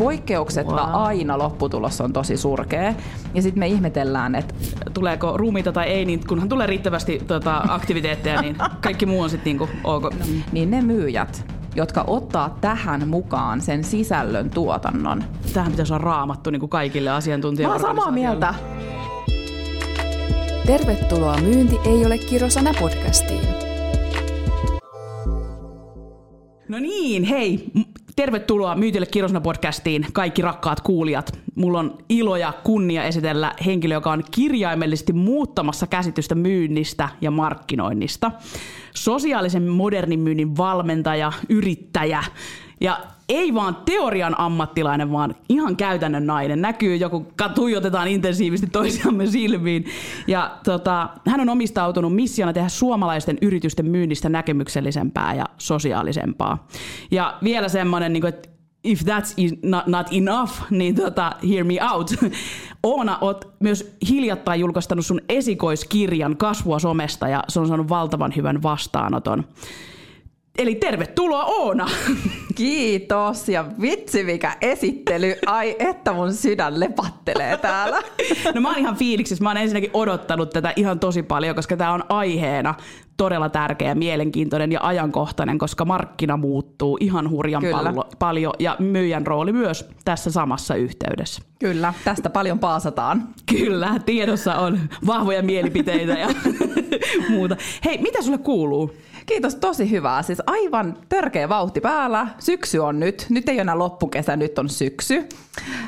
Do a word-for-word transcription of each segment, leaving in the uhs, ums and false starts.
poikkeuksetta wow. aina lopputulos on tosi surkea. Ja sitten me ihmetellään, että tuleeko ruumiita tai ei, niin kunhan tulee riittävästi tuota, aktiviteetteja, niin kaikki muu on sitten niinku ok. No. Niin ne myyjät, jotka ottaa tähän mukaan sen sisällön tuotannon. Tähän pitäisi olla raamattu niin kuin kaikille asiantuntijoille. Mä oon samaa mieltä. Tervetuloa Myynti ei ole kirosana podcastiin. No niin, hei. Tervetuloa Myytille kirosana podcastiin, kaikki rakkaat kuulijat. Mulla on ilo ja kunnia esitellä henkilö, joka on kirjaimellisesti muuttamassa käsitystä myynnistä ja markkinoinnista. Sosiaalisen modernin myynnin valmentaja, yrittäjä ja ei vaan teorian ammattilainen, vaan ihan käytännön nainen. Näkyy joku, tuijotetaan intensiivisesti toisiamme silmiin. Ja tota, hän on omistautunut missiona tehdä suomalaisten yritysten myynnistä näkemyksellisempää ja sosiaalisempaa. Ja vielä semmoinen, niin kuin, että if that's not enough, niin tota, hear me out. Oona, oot myös hiljattain julkaistanut sun esikoiskirjan Kasvua somesta, ja se on saanut valtavan hyvän vastaanoton. Eli tervetuloa Oona! Kiitos ja vitsi mikä esittely. Ai että mun sydän lepattelee täällä. No mä oon ihan fiiliksissä. Mä oon ensinnäkin odottanut tätä ihan tosi paljon, koska tää on aiheena todella tärkeä, mielenkiintoinen ja ajankohtainen, koska markkina muuttuu ihan hurjan pallo, paljon ja myyjän rooli myös tässä samassa yhteydessä. Kyllä, tästä paljon paasataan. Kyllä, tiedossa on vahvoja mielipiteitä ja muuta. Hei, mitä sulle kuuluu? Kiitos, tosi hyvää. Siis aivan törkeä vauhti päällä. Syksy on nyt. Nyt ei ole enää loppukesä, nyt on syksy.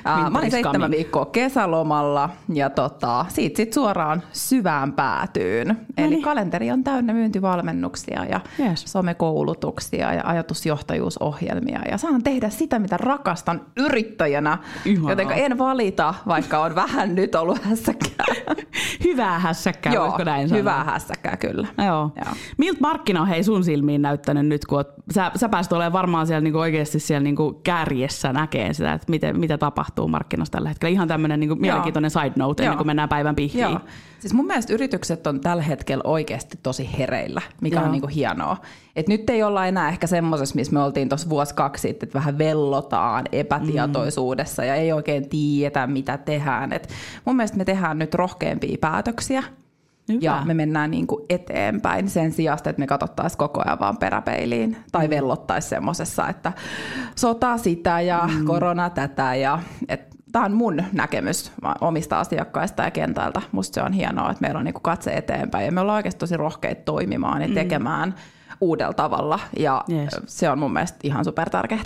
Ää, mä olin seitsemän viikkoa kesälomalla ja tota, siitä sit suoraan syvään päätyyn. No niin. Eli kalenteri on täynnä myyntivalmennuksia ja yes. somekoulutuksia ja ajatusjohtajuusohjelmia. Ja saan tehdä sitä, mitä rakastan yrittäjänä, Yhaa. joten en valita, vaikka on vähän nyt ollut hässäkkää. Hyvää hässäkkää, joo, voitko näin sanoa? Hyvää hässäkkää, kyllä. Joo. Joo. Miltä markkina on hei sun silmiin näyttänyt nyt, kun oot, sä, sä pääsit olemaan varmaan siellä niinku oikeasti siellä niinku kärjessä näkee sitä, että miten, mitä tapahtuu markkinassa tällä hetkellä. Ihan tämmöinen niinku mielenkiintoinen side note, ennen kuin mennään päivän pihviin. Joo. Siis mun mielestä yritykset on tällä hetkellä oikeasti tosi hereillä, mikä Joo. on niinku hienoa. Et nyt ei olla enää ehkä semmoisessa, missä me oltiin tuossa vuosi kaksi sitten, että vähän vellotaan epätietoisuudessa mm. ja ei oikein tiedetä, mitä tehdään. Et mun mielestä me tehdään nyt rohkeampia päätöksiä. Hyvä. Ja me mennään niinku eteenpäin sen sijaan, että me katsottaisiin koko ajan vaan peräpeiliin. Tai mm. vellottaisiin semmoisessa, että sota sitä ja mm. korona tätä. Ja, et, tämä on mun näkemys omista asiakkaista ja kentältä. Musta se on hienoa, että meillä on niinku katse eteenpäin. Ja me ollaan oikeasti tosi rohkeita toimimaan ja mm. tekemään uudella tavalla. Ja yes. se on mun mielestä ihan supertärkeää.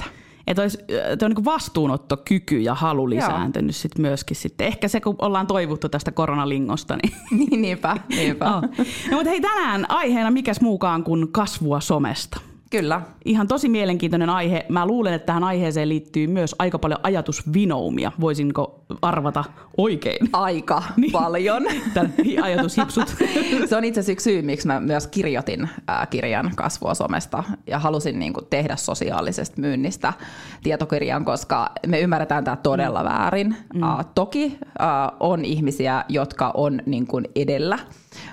Että olisi, että on niin kuin vastuunottokyky ja halu lisääntynyt sit myöskin sitten. Ehkä se, kun ollaan toivuttu tästä koronalingosta. Niin niinpä, niinpä. Oh. No, mutta hei, tänään aiheena mikäs muukaan kuin kasvua somesta. Kyllä. Ihan tosi mielenkiintoinen aihe. Mä luulen, että tähän aiheeseen liittyy myös aika paljon ajatusvinoumia. Voisinko arvata oikein? Aika niin. paljon. Tän ajatushipsut. Se on itse asiassa syy, miksi mä myös kirjoitin kirjan Kasvua somesta ja halusin niin kuin tehdä sosiaalisesta myynnistä tietokirjan, koska me ymmärretään tämä todella mm. väärin. Mm. Uh, toki uh, on ihmisiä, jotka on niin kuin edellä,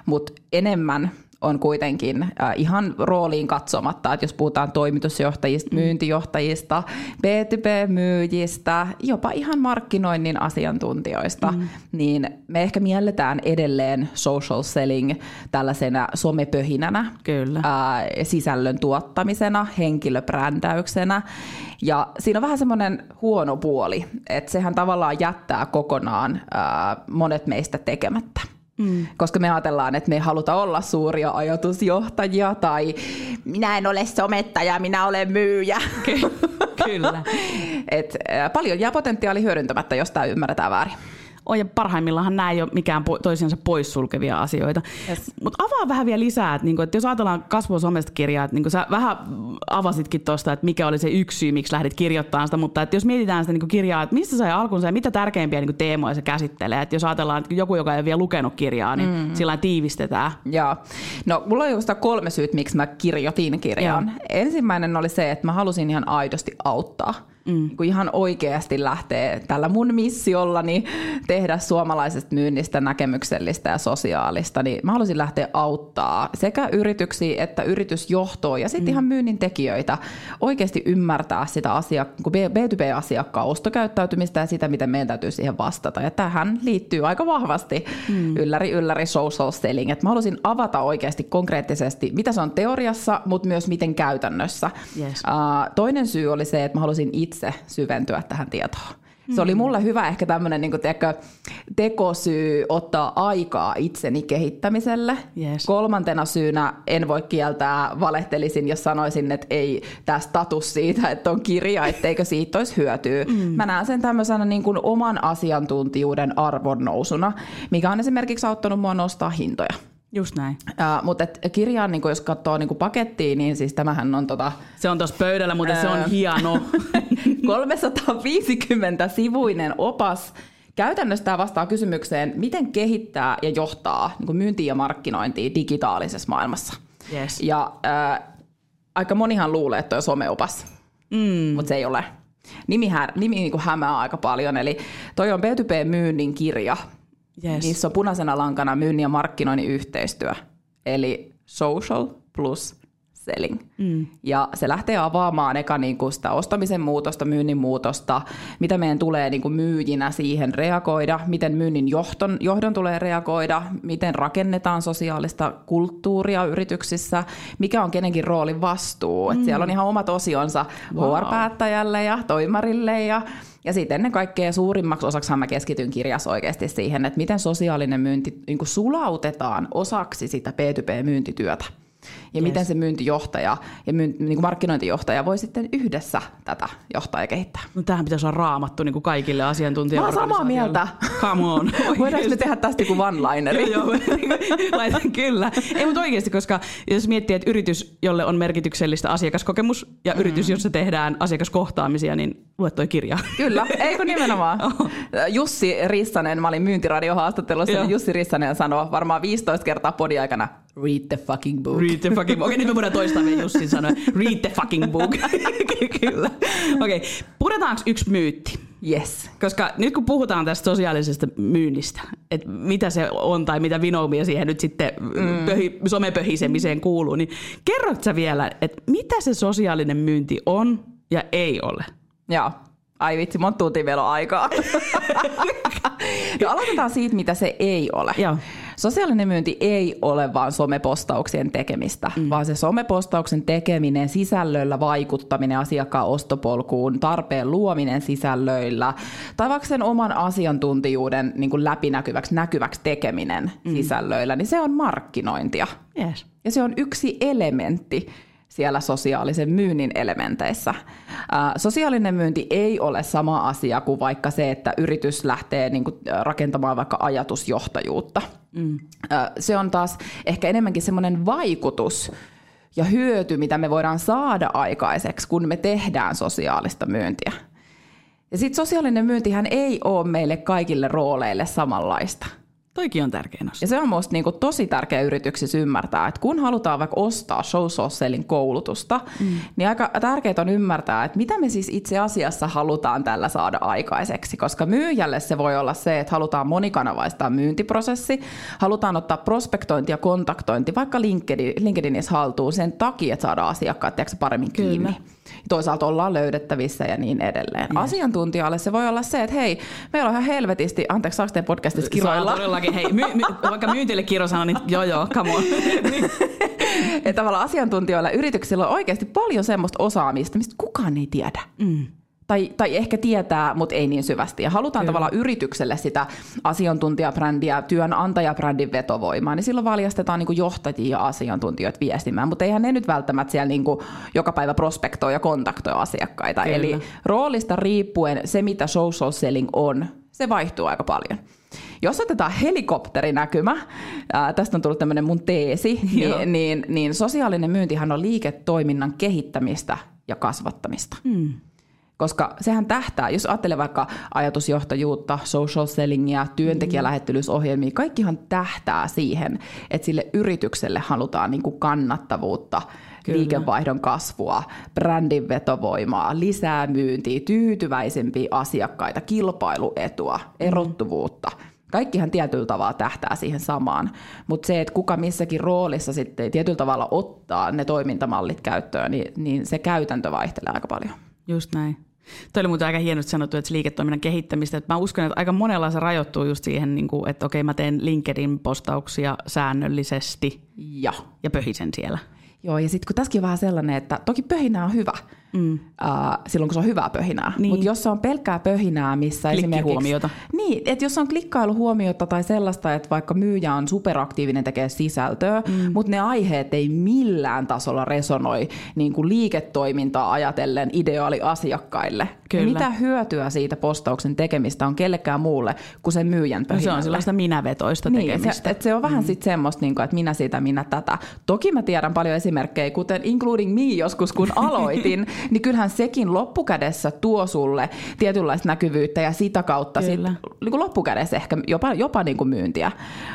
mutta enemmän on kuitenkin ihan rooliin katsomatta, että jos puhutaan toimitusjohtajista, myyntijohtajista, B two B-myyjistä, jopa ihan markkinoinnin asiantuntijoista, mm. niin me ehkä mielletään edelleen social selling tällaisena somepöhinänä, Kyllä. Ää, sisällön tuottamisena, henkilöbrändäyksenä. Ja siinä on vähän semmoinen huono puoli, että sehän tavallaan jättää kokonaan ää, monet meistä tekemättä. Mm. Koska me ajatellaan, että me ei haluta olla suuria ajatusjohtajia tai minä en ole somettaja, minä olen myyjä. Kyllä. Et paljon jää potentiaali hyödyntämättä, jos tämä ymmärretään väärin. Oh, ja parhaimmillaan nämä ei ole mikään toisiansa poissulkevia asioita. Yes. Mutta avaa vähän vielä lisää, että, niinku, että jos ajatellaan Kasvua somesta -kirjaa, että niinku sä vähän avasitkin tuosta, että mikä oli se yksi syy, miksi lähdit kirjoittamaan sitä, mutta että jos mietitään sitä niinku kirjaa, että mistä sai alkunsa ja mitä tärkeimpiä niinku teemoja se käsittelee, että jos ajatellaan, että joku, joka ei ole vielä lukenut kirjaa, niin mm. sillä tiivistetään. Joo. No, mulla on oikeastaan kolme syyt, miksi mä kirjoitin kirjan. Joo. Ensimmäinen oli se, että mä halusin ihan aidosti auttaa. mm. niin kuin ihan oikeasti lähtee tällä mun missiollani tehdä suomalaisesta myynnistä näkemyksellistä ja sosiaalista, niin mä haluaisin lähteä auttaa sekä yrityksiä että yritysjohtoa ja sitten mm. ihan myynnin tekijöitä oikeasti ymmärtää sitä asiak- B two B-asiakkaan ostokäyttäytymistä ja sitä, miten meidän täytyy siihen vastata. Ja tähän liittyy aika vahvasti mm. ylläri ylläri social selling, että mä haluaisin avata oikeasti konkreettisesti, mitä se on teoriassa, mutta myös miten käytännössä. Yes. Uh, toinen syy oli se, että mä halusin itse syventyä tähän tietoon. Se oli mulle hyvä ehkä tämmöinen niin kuin teko, tekosyy ottaa aikaa itseni kehittämiselle. Yes. Kolmantena syynä en voi kieltää, valehtelisin, jos sanoisin, että ei tämä status siitä, että on kirja, etteikö siitä olisi hyötyä. Mm. Mä näen sen tämmöisenä niin kuin oman asiantuntijuuden arvon nousuna, mikä on esimerkiksi auttanut mua nostaa hintoja. Just näin. Uh, mutta kirjaan, niin jos katsoo niin pakettia, niin siis tämähän on... Tota, se on tuossa pöydällä, mutta uh, se on hieno. kolmesataaviisikymmentä-sivuinen opas. Käytännössä tämä vastaa kysymykseen, miten kehittää ja johtaa niin myyntiä ja markkinointia digitaalisessa maailmassa. Yes. Ja uh, aika monihan luulee, että on someopas, mm. mutta se ei ole. Nimi, här, nimi niin hämää aika paljon, eli toi on B two B-myynnin kirja. Yes. Niissä on punaisena lankana myynnin ja markkinoinnin yhteistyö, eli social plus selling. Mm. Ja se lähtee avaamaan eka niinku sitä ostamisen muutosta, myynnin muutosta, mitä meidän tulee niinku myyjinä siihen reagoida, miten myynnin johdon, johdon tulee reagoida, miten rakennetaan sosiaalista kulttuuria yrityksissä, mikä on kenenkin roolin vastuu. Mm. Et siellä on ihan omat osionsa wow. H R-päättäjälle ja toimarille ja... Ja sitten ennen kaikkea suurimmaksi osaksihan mä keskityn kirjassa oikeasti siihen, että miten sosiaalinen myynti niin kuin sulautetaan osaksi sitä B two B-myyntityötä. Ja yes. miten se myyntijohtaja ja myynti, niin kuin markkinointijohtaja voi sitten yhdessä tätä johtaa ja kehittää. No tämähän pitäisi olla raamattu niin kuin kaikille asiantuntijaorganisaatioille. Mä oon samaa mieltä. Come on. Voidaanko me tehdä tästä kuin one-lineri? Joo, laitan kyllä. Ei, mutta oikeasti, koska jos miettii, että yritys, jolle on merkityksellistä asiakaskokemus ja mm. yritys, jossa tehdään asiakaskohtaamisia, niin lue toi kirja. Kyllä, ei kun nimenomaan. Oh. Jussi Rissanen, mä olin myyntiradiohaastattelussa, niin Jussi Rissanen sanoi varmaan viisitoista kertaa podin aikana, read the fucking book. Read the fucking book. Okei, nyt me voidaan toistaa vielä Jussin sanoen. Read the fucking book. Kyllä. Okei, puretaanko yksi myytti? Yes. Koska nyt kun puhutaan tästä sosiaalisesta myynnistä, että mitä se on tai mitä vinoumia siihen nyt sitten mm. pöhi, somepöhisemiseen kuuluu, niin kerrotko sä vielä, että mitä se sosiaalinen myynti on ja ei ole? Joo. Ai vitsi, monta tuntia vielä on aikaa. No aloitetaan siitä, mitä se ei ole. Joo. Sosiaalinen myynti ei ole vaan somepostauksien tekemistä, mm. vaan se somepostauksen tekeminen, sisällöllä vaikuttaminen asiakkaan ostopolkuun, tarpeen luominen sisällöillä, tai vaikka sen oman asiantuntijuuden niin kuin läpinäkyväksi näkyväksi tekeminen mm. sisällöillä, niin se on markkinointia. Yes. Ja se on yksi elementti siellä sosiaalisen myynnin elementeissä. Ää, sosiaalinen myynti ei ole sama asia kuin vaikka se, että yritys lähtee niinku rakentamaan vaikka ajatusjohtajuutta. Mm. Ää, se on taas ehkä enemmänkin semmoinen vaikutus ja hyöty, mitä me voidaan saada aikaiseksi, kun me tehdään sosiaalista myyntiä. Ja sitten sosiaalinen myyntihän ei ole meille kaikille rooleille samanlaista. Toikin on tärkein osa. Ja se on musta niinku tosi tärkeä yrityksissä ymmärtää, että kun halutaan vaikka ostaa social sellingin koulutusta, mm. niin aika tärkeää on ymmärtää, että mitä me siis itse asiassa halutaan tällä saada aikaiseksi. Koska myyjälle se voi olla se, että halutaan monikanavaistaa myyntiprosessi, halutaan ottaa prospektointi ja kontaktointi vaikka LinkedIn, LinkedInissä haltuun sen takia, että saadaan asiakkaat paremmin kiinni. Kyllä. Toisaalta ollaan löydettävissä ja niin edelleen. Yes. Asiantuntijalle se voi olla se, että hei, meillä on ihan helvetisti, anteeksi, saako teidän podcastissa kiroilla? Saa todellakin, hei, my, my, vaikka myyntille kirosana, niin joo joo, come on. Ja tavallaan asiantuntijoilla ja yrityksillä on oikeasti paljon semmoista osaamista, mistä kukaan ei tiedä. Mm. Tai, tai ehkä tietää, mutta ei niin syvästi. Ja halutaan Kyllä. tavallaan yritykselle sitä asiantuntijabrändiä, työnantajabrändin vetovoimaa, niin silloin valjastetaan niin kuin johtajia ja asiantuntijoita viestimään. Mutta eihän ne nyt välttämättä siellä niin kuin joka päivä prospektoi ja kontaktoi asiakkaita. Kyllä. Eli roolista riippuen se, mitä social selling on, se vaihtuu aika paljon. Jos otetaan helikopterinäkymä, ää, tästä on tullut tämmöinen mun teesi, niin, niin, niin sosiaalinen myyntihän on liiketoiminnan kehittämistä ja kasvattamista. Hmm. Koska sehän tähtää, jos ajattelee vaikka ajatusjohtajuutta, social sellingia, työntekijälähettelysohjelmia, kaikkihan tähtää siihen, että sille yritykselle halutaan niin kuin kannattavuutta Kyllä. liikevaihdon kasvua, brändin vetovoimaa, lisää myyntiä, tyytyväisempiä asiakkaita, kilpailuetua, erottuvuutta. Kaikkihan tietyllä tavalla tähtää siihen samaan, mutta se, että kuka missäkin roolissa sitten tietyllä tavalla ottaa ne toimintamallit käyttöön, niin, niin se käytäntö vaihtelee aika paljon. Just näin. Tuo oli muuten aika hienosti sanottu, että liiketoiminnan kehittämistä. Että mä uskon, että aika monella se rajoittuu just siihen, että okei, mä teen LinkedIn-postauksia säännöllisesti ja, ja pöhisen siellä. Joo, ja sitten kun tässäkin on vähän sellainen, että toki pöhinä on hyvä, mm. äh, silloin kun se on hyvää pöhinää, niin. Mutta jos se on pelkkää pöhinää, missä esimerkiksi... Niin, että jos on klikkailuhuomiota tai sellaista, että vaikka myyjä on superaktiivinen tekee sisältöä, mm. mutta ne aiheet ei millään tasolla resonoi niin kuin liiketoimintaa ajatellen ideaaliasiakkaille. Niin mitä hyötyä siitä postauksen tekemistä on kellekään muulle kuin sen myyjän pöhinälle? No se on sellaista minävetoista tekemistä. Niin, se, että se on vähän mm. sitten semmoista, niin kuin, että minä siitä, minä tätä. Toki mä tiedän paljon esimerkiksi, merkkejä, kuten Including Me joskus, kun aloitin, niin kyllähän sekin loppukädessä tuo sulle tietynlaista näkyvyyttä ja sitä kautta sit, niin loppukädessä ehkä jopa, jopa niin kuin myyntiä.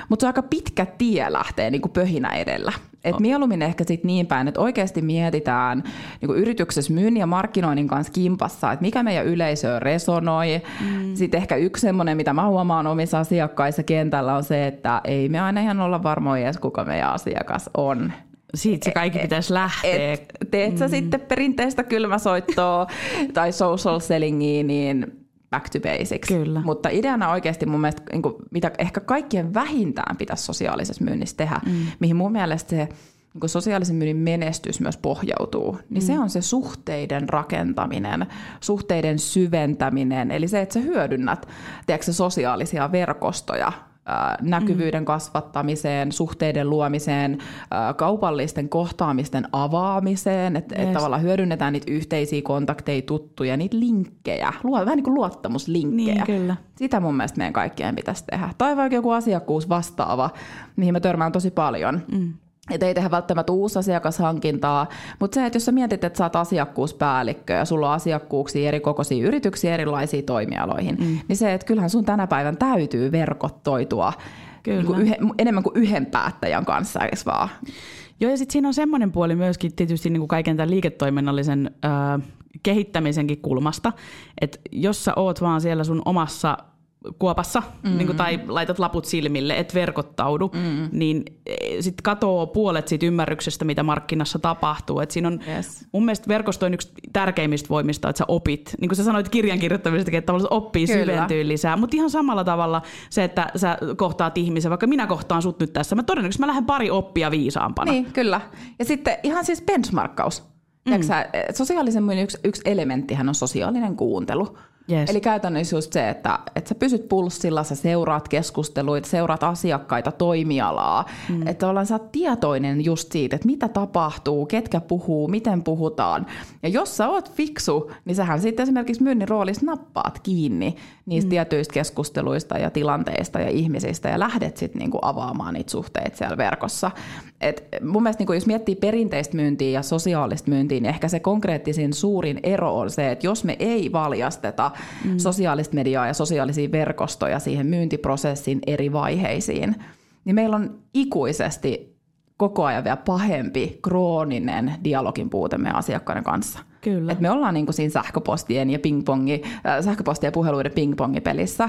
Mutta se on aika pitkä tie lähtee niin kuin pöhinä edellä. Et oh. Mieluummin ehkä sit niin päin, että oikeasti mietitään niin kuin yrityksessä myynnin ja markkinoinnin kanssa kimpassa, että mikä meidän yleisöön resonoi. Mm. Sitten ehkä yksi semmoinen, mitä mä huomaan omissa asiakkaissa kentällä on se, että ei me aina ihan olla varmoja edes, kuka meidän asiakas on. Siitä se kaikki pitäisi lähteä. Et, teet sä mm. sitten perinteistä kylmäsoittoa tai social sellingiä, niin back to basics. Kyllä. Mutta ideana oikeasti mun mielestä, niin kuin, mitä ehkä kaikkien vähintään pitäisi sosiaalisessa myynnissä tehdä, mm. mihin mun mielestä se niin kuin sosiaalisen myynnin menestys myös pohjautuu, niin mm. se on se suhteiden rakentaminen, suhteiden syventäminen, eli se, että sä hyödynnät tiedätkö, sosiaalisia verkostoja, näkyvyyden kasvattamiseen, suhteiden luomiseen, kaupallisten kohtaamisten avaamiseen, että et tavallaan hyödynnetään niitä yhteisiä kontakteja, tuttuja, niitä linkkejä, luo, vähän niin kuin luottamuslinkkejä. Niin, sitä mun mielestä meidän kaikkien pitäisi tehdä. Tai vaikka joku asiakkuus vastaava, mihin mä törmään tosi paljon. Mm. Että ei tehdä välttämättä uusi asiakashankintaa, mutta se, että jos sä mietit, että sä oot asiakkuuspäällikkö ja sulla on asiakkuuksia eri kokoisia yrityksiä erilaisiin toimialoihin, mm. niin se, että kyllähän sun tänä päivän täytyy verkottoitua niin kuin yhe, enemmän kuin yhden päättäjän kanssa, eikö vaan? Joo, ja sitten siinä on semmoinen puoli myöskin tietysti niin kuin kaiken tämän liiketoiminnallisen äh, kehittämisenkin kulmasta, että jos sä oot vaan siellä sun omassa kuopassa mm-hmm. niin kuin, tai laitat laput silmille, et verkottaudu, mm-hmm. niin sitten katoo puolet siitä ymmärryksestä, mitä markkinassa tapahtuu. Et siinä on yes. mun mielestä verkostoin yksi tärkeimmistä voimista, että sä opit. Niin kuin sä sanoit kirjan kirjoittamisestakin, että tavallaan oppii Kyllä. syventyy lisää. Mutta ihan samalla tavalla se, että sä kohtaat ihmisiä, vaikka minä kohtaan sut nyt tässä. Mä todennäköisesti mä lähden pari oppia viisaampana. Niin, kyllä. Ja sitten ihan siis benchmarkkaus. Mm. Sä, sosiaalisen myynnin yksi, yksi elementtihän on sosiaalinen kuuntelu. Yes. Eli käytännössä just se, että, että sä pysyt pulssilla, sä seuraat keskusteluita, seuraat asiakkaita, toimialaa. Mm. Että ollaan sä oot tietoinen just siitä, että mitä tapahtuu, ketkä puhuu, miten puhutaan. Ja jos sä oot fiksu, niin sähän sitten esimerkiksi myynnin roolissa nappaat kiinni niistä mm. tietyistä keskusteluista ja tilanteista ja ihmisistä ja lähdet sitten niinku avaamaan niitä suhteita siellä verkossa. Et mun mielestä niinku jos miettii perinteistä myyntiä ja sosiaalista myyntiä, niin ehkä se konkreettisin suurin ero on se, että jos me ei valjasteta Mm. sosiaalista mediaa ja sosiaalisia verkostoja siihen myyntiprosessin eri vaiheisiin, niin meillä on ikuisesti koko ajan vielä pahempi, krooninen dialogin puute meidän asiakkaiden kanssa. Kyllä. Et me ollaan niin kuin siinä sähköpostien ja pingpongi, äh, sähköpostien ja puheluiden pingpongipelissä.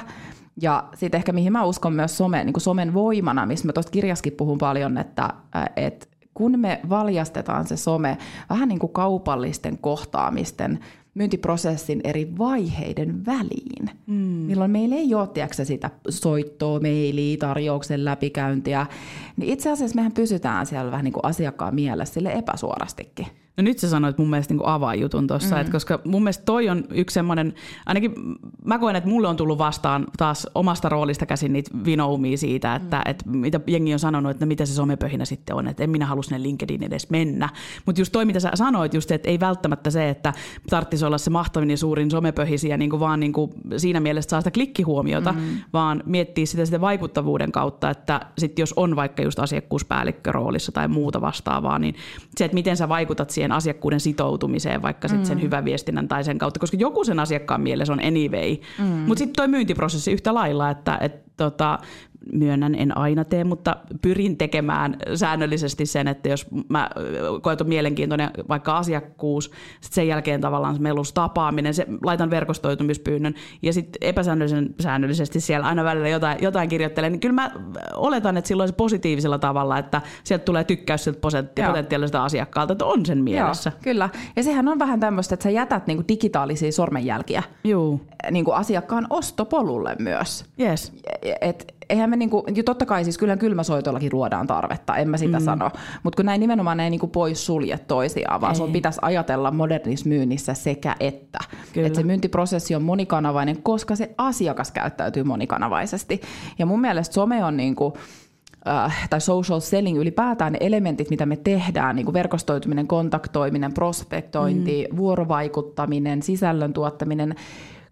Ja sitten ehkä mihin mä uskon myös some, niin kuin somen voimana, missä mä tuosta kirjaskin puhun paljon, että äh, et kun me valjastetaan se some vähän niin kuin kaupallisten kohtaamisten myyntiprosessin eri vaiheiden väliin, mm. milloin meillä ei ole tiedätkö, sitä soittoa, meiliä, tarjouksen läpikäyntiä, niin itse asiassa mehän pysytään siellä vähän niin kuin asiakkaan mielessä sille epäsuorastikin. No nyt sä sanoit mun mielestä niin kuin avainjutun tuossa, mm-hmm. koska mun mielestä toi on yksi semmoinen, ainakin mä koen, että mulle on tullut vastaan taas omasta roolista käsin niitä vinoumia siitä, että, mm-hmm. että mitä jengi on sanonut, että no mitä se somepöhinä sitten on, että en minä halua sinne LinkedIn edes mennä. Mutta just toi, mitä sä sanoit, just, että ei välttämättä se, että tarvitsisi olla se mahtavin ja suurin somepöhisiä, niin kuin vaan niin kuin siinä mielessä saa sitä klikkihuomiota, mm-hmm. vaan miettiä sitä, sitä vaikuttavuuden kautta, että sit jos on vaikka just asiakkuuspäällikkö roolissa tai muuta vastaavaa, niin se, että miten sä vaikutat siihen asiakkuuden sitoutumiseen, vaikka sit sen mm. hyvän viestinnän tai sen kautta, koska joku sen asiakkaan mielessä on anyway. Mm. Mutta sitten toi myyntiprosessi yhtä lailla, että et tota, myönnän, en aina tee, mutta pyrin tekemään säännöllisesti sen, että jos mä koetan mielenkiintoinen vaikka asiakkuus, sit sen jälkeen tavallaan meillä on ollut tapaaminen, se, laitan verkostoitumispyynnön ja sitten epäsäännöllisen säännöllisesti siellä aina välillä jotain, jotain kirjoittelen, niin kyllä mä oletan, että silloin se positiivisella tavalla, että sieltä tulee tykkäys siltä potentiaaliselta asiakkaalta, että on sen mielessä. Joo, kyllä, ja sehän on vähän tämmöistä, että sä jätät niinku digitaalisia sormenjälkiä niinku asiakkaan ostopolulle myös. Yes. Et, eihän me niinku, totta kai siis kyllä kylmäsoitollakin luodaan tarvetta, en mä sitä mm. sano, mutta kun näin nimenomaan ei niinku pois sulje toisiaan, vaan ei. Sun pitäisi ajatella modernissa myynnissä sekä että. Että se myyntiprosessi on monikanavainen, koska se asiakas käyttäytyy monikanavaisesti. Ja mun mielestä some on niinku, äh, tai social selling ylipäätään ne elementit, mitä me tehdään, niinku verkostoituminen, kontaktoiminen, prospektointi, mm. vuorovaikuttaminen, sisällön tuottaminen,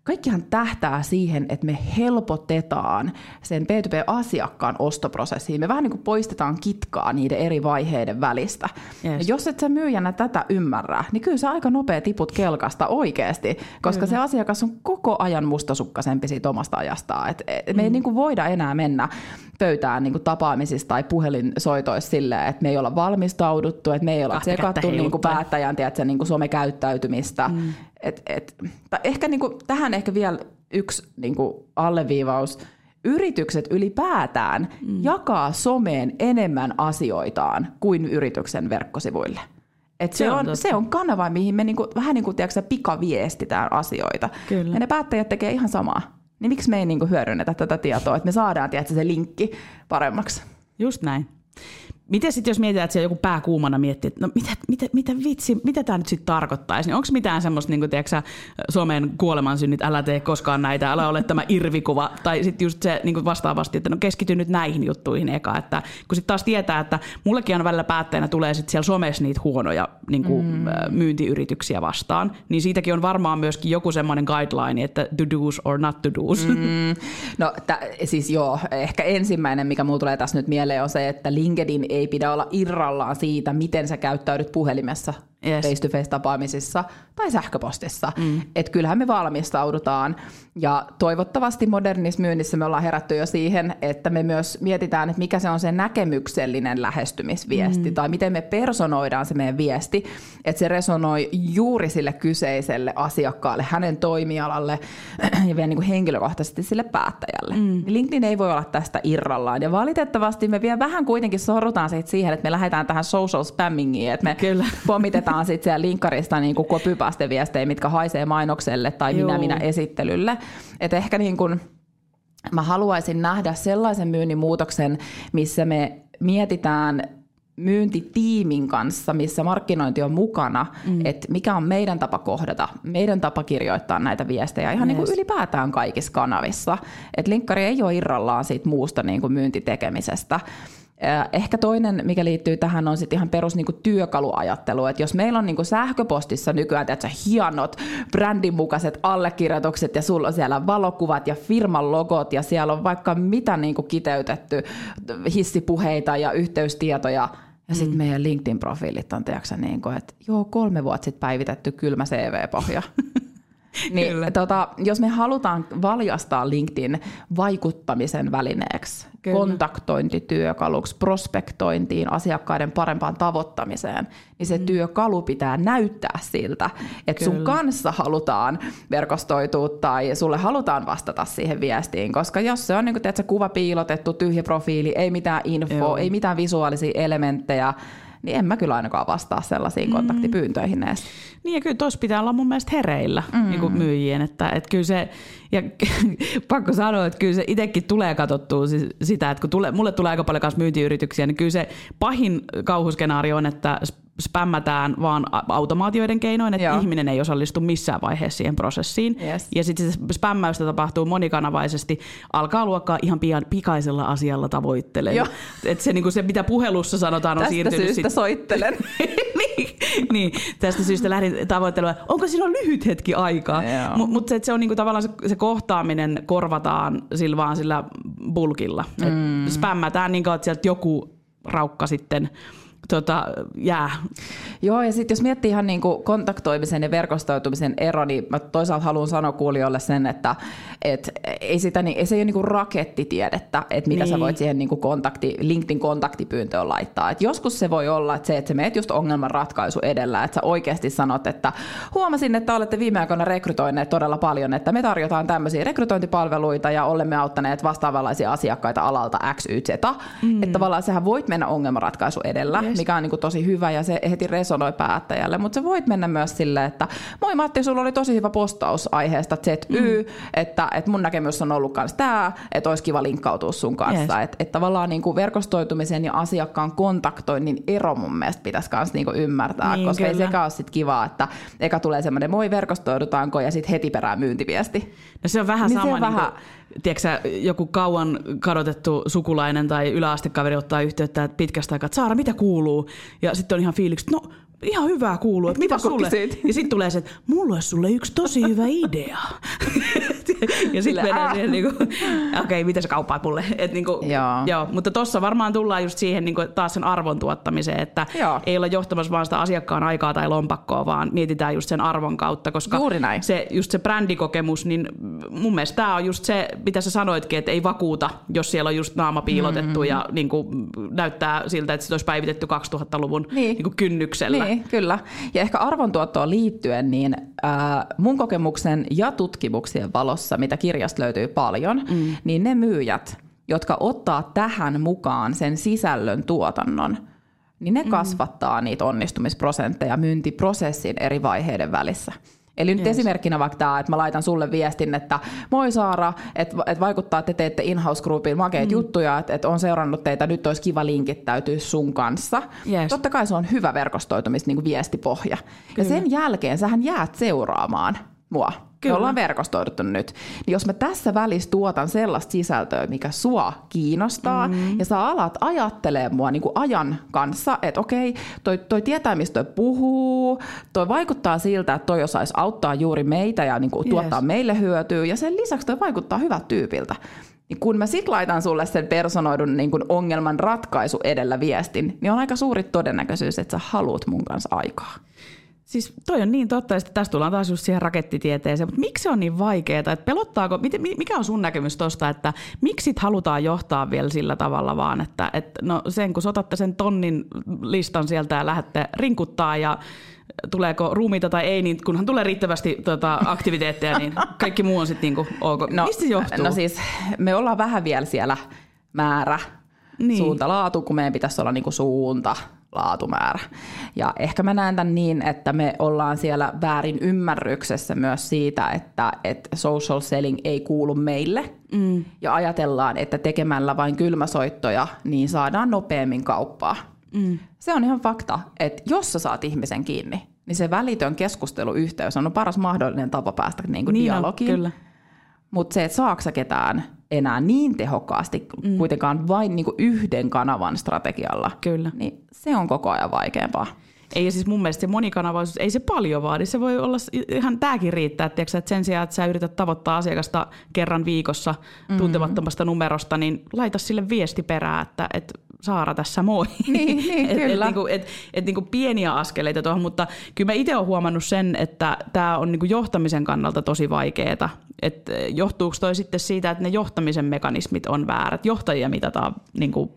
kaikkihan tähtää siihen, että me helpotetaan sen B two B-asiakkaan ostoprosessiin. Me vähän niin kuin poistetaan kitkaa niiden eri vaiheiden välistä. Yes. Ja jos et sä myyjänä tätä ymmärrä, niin kyllä sä aika nopea tiput kelkasta oikeasti, koska kyllä. Se asiakas on koko ajan mustasukkaisempi siitä omasta ajastaan. Et me mm. ei niin kuin voida enää mennä pöytään niin kuin tapaamisissa tai puhelinsoitoissa silleen, että me ei olla valmistauduttu, että me ei olla sekattu niin kuin päättäjän tiedätkö, niin kuin somekäyttäytymistä. Mm. Et, et, ehkä niinku, tähän ehkä vielä yksi niinku, alleviivaus. Yritykset ylipäätään mm. jakaa someen enemmän asioitaan kuin yrityksen verkkosivuille. Et se, se, on, on, se on kanava, mihin me niinku, vähän niin kuin pikaviestitään asioita. Kyllä. Ja ne päättäjät tekee ihan samaa. Niin miksi me ei niinku, hyödynnetä tätä tietoa, että me saadaan tiedätkö, se linkki paremmaksi? Just näin. Miten sitten jos mietitään, että siellä joku pää kuumana miettii, että no mitä, mitä, mitä vitsi, mitä tämä nyt sitten tarkoittaisi, niin onko mitään semmoista, niin kuin tiedätkö somen kuolemansynnit, älä tee koskaan näitä, älä ole tämä irvikuva, tai sitten just se niin kuin vastaavasti, että no keskity nyt näihin juttuihin eka, että kun sitten taas tietää, että mullekin on välillä päättäjänä tulee sitten siellä somessa niitä huonoja niin kuin mm. myyntiyrityksiä vastaan, niin siitäkin on varmaan myöskin joku semmoinen guideline, että to do's or not to do's. Mm. No t- siis joo, ehkä ensimmäinen, mikä mulla tulee tässä nyt mieleen on se, että LinkedIn ei pidä olla irrallaan siitä, miten sä käyttäydyt puhelimessa, yes. face-to-face-tapaamisissa tai sähköpostissa. Mm. Että kyllähän me valmistaudutaan ja toivottavasti modernissa myynnissä me ollaan herätty jo siihen, että me myös mietitään, että mikä se on se näkemyksellinen lähestymisviesti mm. tai miten me personoidaan se meidän viesti, että se resonoi juuri sille kyseiselle asiakkaalle, hänen toimialalle ja vielä niin kuin henkilökohtaisesti sille päättäjälle. Mm. LinkedIn ei voi olla tästä irrallaan ja valitettavasti me vielä vähän kuitenkin sorrutaan siitä siihen, että me lähdetään tähän social spammingiin, että me Kyllä. pomitetaan sitten siellä linkkarista niin kuin kopypasteviestejä, mitkä haisee mainokselle tai minä-minä-esittelylle. Että ehkä niin kuin mä haluaisin nähdä sellaisen myynnin muutoksen, missä me mietitään myyntitiimin kanssa, missä markkinointi on mukana, mm. että mikä on meidän tapa kohdata, meidän tapa kirjoittaa näitä viestejä ihan yes. niin kuin ylipäätään kaikissa kanavissa. Että linkkari ei ole irrallaan siitä muusta niin kuin myyntitekemisestä. Ehkä toinen, mikä liittyy tähän, on sitten ihan perus niinku työkaluajattelu. Et jos meillä on niinku sähköpostissa nykyään tiedätkö, hienot brändin mukaiset allekirjoitukset ja sulla on siellä valokuvat ja firman logot ja siellä on vaikka mitä niinku kiteytetty hissipuheita ja yhteystietoja, ja sitten mm. meidän LinkedIn-profiilit on, tiedätkö, niinku, että joo, kolme vuotta sitten päivitetty kylmä C V-pohja. Niin, tota, jos me halutaan valjastaa LinkedIn vaikuttamisen välineeksi, Kyllä. kontaktointityökaluksi, prospektointiin, asiakkaiden parempaan tavoittamiseen, niin se mm. työkalu pitää näyttää siltä, että Kyllä. sun kanssa halutaan verkostoitua tai sulle halutaan vastata siihen viestiin, koska jos se on niin kun, tiedätkö, kuva piilotettu, tyhjä profiili, ei mitään infoa, Joo. ei mitään visuaalisia elementtejä, niin en mä kyllä ainakaan vastaa sellaisiin kontaktipyyntöihin edes. Mm. Niin ja kyllä tuossa pitää olla mun mielestä hereillä mm. niin kuin myyjien, että, että kyllä se, ja pakko sanoa, että kyllä se itsekin tulee katsottua siis sitä, että kun tule, mulle tulee aika paljon myös myyntiyrityksiä, niin kyllä se pahin kauhuskenaario on, että spämmätään vaan automaatioiden keinoin, että Joo. ihminen ei osallistu missään vaiheessa siihen prosessiin. Yes. Ja sitten se spämmäystä tapahtuu monikanavaisesti. Alkaa luokkaa ihan pian pikaisella asialla tavoittelen. Että se, niin se, mitä puhelussa sanotaan, on tästä siirtynyt... Tästä syystä sit... soittelen. niin, niin, tästä syystä lähdin tavoittelua. Onko silloin lyhyt hetki aikaa? M- Mutta se, se on niin tavallaan se, se kohtaaminen korvataan sillä vaan sillä bulkilla. Mm. Spämmätään niin kauan, että sieltä joku raukka sitten... tota, jää. Joo, ja sitten jos miettii ihan niin kuin kontaktoimisen ja verkostoitumisen ero, niin mä toisaalta haluan sanoa kuulijoille sen, että et ei, sitä, niin, ei se ole niin kuin rakettitiedettä, että mitä niin. sä voit siihen niin kuin kontakti, LinkedIn-kontaktipyyntöön laittaa. Et joskus se voi olla, että se, että sä meet just ongelmanratkaisu edellä, että sä oikeasti sanot, että huomasin, että olette viime aikoina rekrytoineet todella paljon, että me tarjotaan tämmöisiä rekrytointipalveluita ja olemme auttaneet vastaavanlaisia asiakkaita alalta X, Y, Z. Mm. Että tavallaan sähän voit mennä ongelmanratkaisu edellä, yes. mikä on niin kuin tosi hyvä ja se heti resonoi päättäjälle, mutta sä voit mennä myös silleen, että moi Matti, sulla oli tosi hyvä postaus aiheesta Z Y, mm. että, että mun näkemys on ollut kans tää, että olisi kiva linkkautua sun kanssa. Yes. Että et tavallaan niin kuin verkostoitumisen ja asiakkaan kontaktoinnin ero mun mielestä pitäisi kans niin kuin ymmärtää, niin, koska kyllä. ei sekä ole sit kivaa, että eka tulee semmoinen moi verkostoidutaanko ja sit heti perään myyntiviesti. No se on vähän niin sama, on niin vähän... Kuin, tiiäksä, joku kauan kadotettu sukulainen tai yläastekaveri ottaa yhteyttä, että pitkästä aikaa, että Saara, mitä kuuluu? Ja sitten on ihan fiiliksi, no ihan hyvää kuuluu, että mitä sulle? Kokisit? Ja sitten tulee se, että mulla olisi sulle yksi tosi hyvä idea. Ja sitten mennään siihen, niin okei, okay, mitä sä kauppaat mulle? Et, niin kuin, joo. Joo, mutta tuossa varmaan tullaan just siihen niin kuin, taas sen arvon tuottamiseen, että joo. ei ole johtamassa vaan sitä asiakkaan aikaa tai lompakkoa, vaan mietitään just sen arvon kautta, koska se, just se brändikokemus, niin mun mielestä tämä on just se, mitä sä sanoitkin, että ei vakuuta, jos siellä on just naama piilotettu mm-hmm. ja niin kuin, näyttää siltä, että se olisi päivitetty kaksituhattaluvun niin. Niin kuin, kynnyksellä. Niin, kyllä. Ja ehkä arvontuottoon liittyen, niin äh, mun kokemuksen ja tutkimuksien valossa, mitä kirjasta löytyy paljon, mm. niin ne myyjät, jotka ottaa tähän mukaan sen sisällön tuotannon, niin ne mm. kasvattaa niitä onnistumisprosentteja myyntiprosessin eri vaiheiden välissä. Eli nyt yes. esimerkkinä vaikka tämä, että mä laitan sulle viestin, että moi Saara, että et vaikuttaa, että te teette Inhouse Groupin makeita mm. juttuja, että et on seurannut teitä, nyt olisi kiva linkittäytyä sun kanssa. Yes. Totta kai se on hyvä verkostoitumista, niin kuin viestipohja. Kyllä. Ja sen jälkeen sähän jäät seuraamaan mua. Kyllä. Me ollaan verkostoiduttu nyt. Niin jos mä tässä välissä tuotan sellaista sisältöä, mikä sua kiinnostaa, mm-hmm. ja sä alat ajattelemaan mua niin kuin ajan kanssa, että okei, toi, toi tietää, mistä toi puhuu, toi vaikuttaa siltä, että toi osaisi auttaa juuri meitä ja niin kuin tuottaa yes. meille hyötyä, ja sen lisäksi toi vaikuttaa hyvältä tyypiltä. Niin kun mä sit laitan sulle sen personoidun niin kun ongelman ratkaisu edellä viestin, niin on aika suuri todennäköisyys, että sä haluut mun kanssa aikaa. Siis toi on niin totta, että tässä tullaan taas just siihen rakettitieteeseen, mutta miksi se on niin vaikeaa? Että pelottaako, mikä on sun näkemys tuosta, että miksi halutaan johtaa vielä sillä tavalla vaan, että et no sen kun otatte sen tonnin listan sieltä ja lähdette rinkuttaa ja tuleeko ruumiita tai ei, niin kunhan tulee riittävästi tuota, aktiviteetteja, niin kaikki muu on sitten niinku ok. No, mistä se johtuu? No siis me ollaan vähän vielä siellä määrä, niin. suunta, laatu, kun meidän pitäisi olla niinku suunta. Laatumäärä. Ja ehkä mä näen tämän niin, että me ollaan siellä väärin ymmärryksessä myös siitä, että, että social selling ei kuulu meille. Mm. Ja ajatellaan, että tekemällä vain kylmäsoittoja, niin saadaan nopeammin kauppaa. Mm. Se on ihan fakta, että jos sä saat ihmisen kiinni, niin se välitön keskusteluyhteys on paras mahdollinen tapa päästä niin kuin niin dialogiin. Mutta se, että saako sä ketään enää niin tehokkaasti mm. kuitenkaan vain niinku yhden kanavan strategialla, kyllä. niin se on koko ajan vaikeampaa. Ei siis mun mielestä se monikanavaisuus, ei se paljon vaadi. Se voi olla, ihan tääkin riittää, tiiäksä, että sen sijaan, että sä yrität tavoittaa asiakasta kerran viikossa mm-hmm. tuntemattomasta numerosta, niin laita sille viesti perään, että et Saara tässä moi. Niin, niin et, kyllä. Et, niinku, et, et niinku pieniä askeleita tuohon, mutta kyllä mä itse olen huomannut sen, että tämä on niinku johtamisen kannalta tosi vaikeaa. Että johtuuko toi sitten siitä, että ne johtamisen mekanismit on väärät? Johtajia mitataan niinku...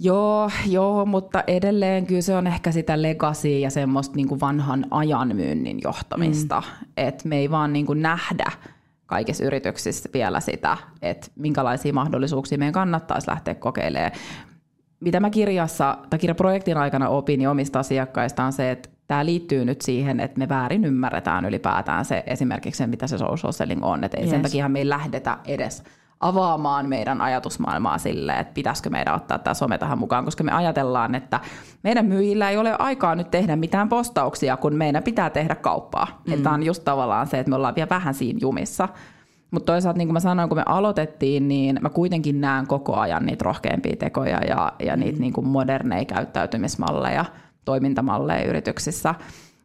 Joo, joo, mutta edelleen kyllä se on ehkä sitä legacy ja semmoista niin kuin vanhan ajan myynnin johtamista, mm. että me ei vaan niin kuin nähdä kaikissa yrityksissä vielä sitä, että minkälaisia mahdollisuuksia meidän kannattaisi lähteä kokeilemaan. Mitä mä kirjassa tai kirjaprojektin aikana opin niin omista asiakkaista on se, että tämä liittyy nyt siihen, että me väärin ymmärretään ylipäätään se esimerkiksi se, mitä se social selling on, että ei yes. sen takiahan me ei lähdetä edes avaamaan meidän ajatusmaailmaa silleen, että pitäisikö meidän ottaa tämä some tähän mukaan, koska me ajatellaan, että meidän myyjillä ei ole aikaa nyt tehdä mitään postauksia, kun meidän pitää tehdä kauppaa. Mm. Tämä on just tavallaan se, että me ollaan vielä vähän siinä jumissa. Mutta toisaalta, niin kuin mä sanoin, kun me aloitettiin, niin mä kuitenkin näen koko ajan niitä rohkeampia tekoja ja, ja niitä mm. niin kuin moderneja käyttäytymismalleja, toimintamalleja yrityksissä.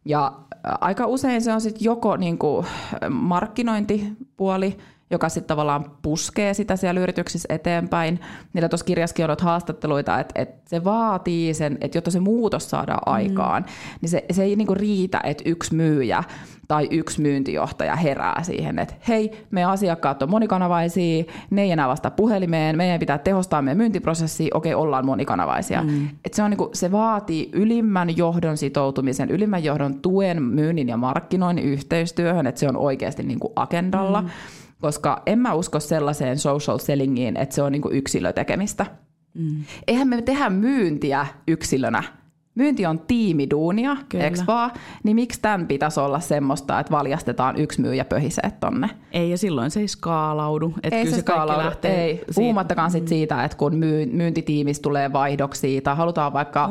Ja aika usein se on sitten joko niin kuin markkinointipuoli, joka sitten tavallaan puskee sitä siellä yrityksissä eteenpäin. Niillä tuossa kirjassakin on noita haastatteluita, että, että se vaatii sen, että jotta se muutos saadaan aikaan, mm. niin se, se ei niinku riitä, että yksi myyjä tai yksi myyntijohtaja herää siihen, että hei, meidän asiakkaat on monikanavaisia, ne ei enää vastaa puhelimeen, meidän pitää tehostaa meidän myyntiprosessia, okei, ollaan monikanavaisia. Mm. Et se, on niinku, se vaatii ylimmän johdon sitoutumisen, ylimmän johdon tuen myynnin ja markkinoinnin yhteistyöhön, että se on oikeasti niinku agendalla. Mm. Koska en mä usko sellaiseen social sellingiin, että se on niinku yksilötekemistä. Mm. Eihän me tehdä myyntiä yksilönä. Myynti on tiimiduunia, eikö vaan? Niin miksi tämän pitäisi olla semmoista, että valjastetaan yksi myyjä pöhisee tonne? Ei, ja silloin se ei skaalaudu. Et ei kyllä se skaalaudu, lähtee ei. Puhumattakaan sit siitä, että kun myyntitiimissä tulee vaihdoksia tai halutaan vaikka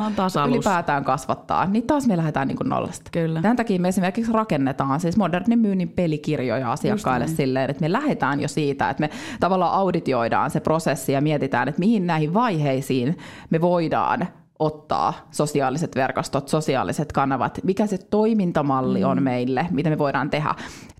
ylipäätään kasvattaa, niin taas me lähdetään niin kuin nollasta. Kyllä. Tämän takia me esimerkiksi rakennetaan siis modernin myynnin pelikirjoja asiakkaille silleen, että me lähdetään jo siitä, että me tavallaan auditioidaan se prosessi ja mietitään, että mihin näihin vaiheisiin me voidaan ottaa sosiaaliset verkostot, sosiaaliset kanavat, mikä se toimintamalli on meille, mitä me voidaan tehdä.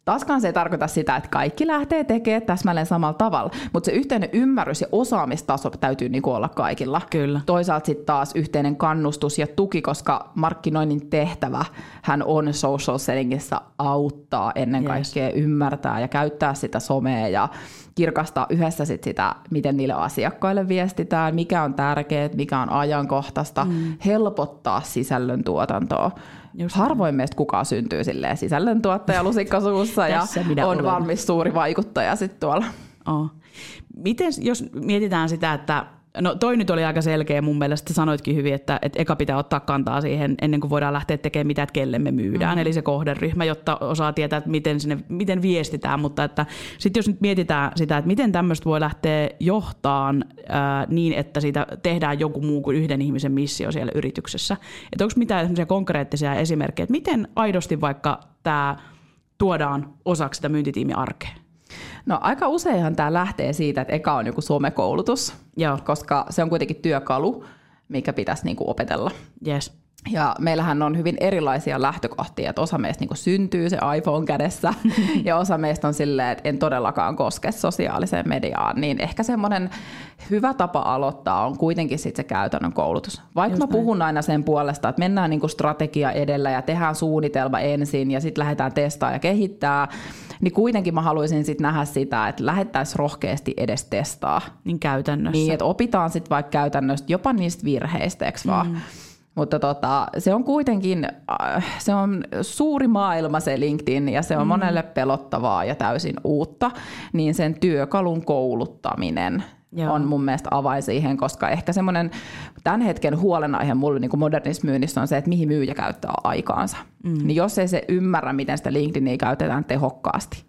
Taaskaan se ei tarkoita sitä, että kaikki lähtee tekemään täsmälleen samalla tavalla, mutta se yhteinen ymmärrys ja osaamistaso täytyy niin kuin olla kaikilla. Kyllä. Toisaalta sitten taas yhteinen kannustus ja tuki, koska markkinoinnin tehtävä hän on social sellingissä auttaa ennen kaikkea yes. ymmärtää ja käyttää sitä somea ja kirkastaa yhdessä sit sitä, miten niille asiakkaille viestitään, mikä on tärkeää, mikä on ajankohtaista, mm. helpottaa sisällön tuotantoa. Just harvoin niin. Meistä kukaan syntyy silleen sisällöntuottaja lusikkasuussa ja on olen. valmis suuri vaikuttaja sitten tuolla. Oh. Miten jos mietitään sitä, että no toi nyt oli aika selkeä mun mielestä, sanoitkin hyvin, että, että eka pitää ottaa kantaa siihen ennen kuin voidaan lähteä tekemään mitä, että kelle me myydään, mm. eli se kohderyhmä, jotta osaa tietää, että miten, sinne, miten viestitään, mutta että sitten jos nyt mietitään sitä, että miten tämmöistä voi lähteä johtamaan ää, niin, että siitä tehdään joku muu kuin yhden ihmisen missio siellä yrityksessä, että onko mitään semmoisia konkreettisia esimerkkejä, että miten aidosti vaikka tämä tuodaan osaksi sitä myyntitiimin arkea? No aika useinhan tämä lähtee siitä, että eka on joku somekoulutus, Joo. koska se on kuitenkin työkalu, mikä pitäisi niinku opetella. Yes. Ja meillähän on hyvin erilaisia lähtökohtia, että osa meistä niinku syntyy se iPhone kädessä ja osa meistä on silleen, että en todellakaan koske sosiaaliseen mediaan. Niin ehkä semmoinen hyvä tapa aloittaa on kuitenkin sit se käytännön koulutus. Vaikka Just mä puhun näin. aina sen puolesta, että mennään niinku strategia edellä ja tehdään suunnitelma ensin ja sitten lähdetään testaamaan ja kehittämään, niin kuitenkin mä haluaisin sit nähdä sitä, että lähdettäisiin rohkeasti edes testaa. Niin käytännössä. Niin, että opitaan sitten vaikka käytännössä jopa niistä virheistä, eikö vaan? Mm. Mutta tota, se on kuitenkin, se on suuri maailma se LinkedIn ja se on mm. monelle pelottavaa ja täysin uutta, niin sen työkalun kouluttaminen Joo. on mun mielestä avain siihen, koska ehkä semmoinen tämän hetken huolenaihe mulle niin kuin modernissa myynnissä on se, että mihin myyjä käyttää aikaansa. Mm. Niin jos ei se ymmärrä, miten sitä LinkedInia käytetään tehokkaasti,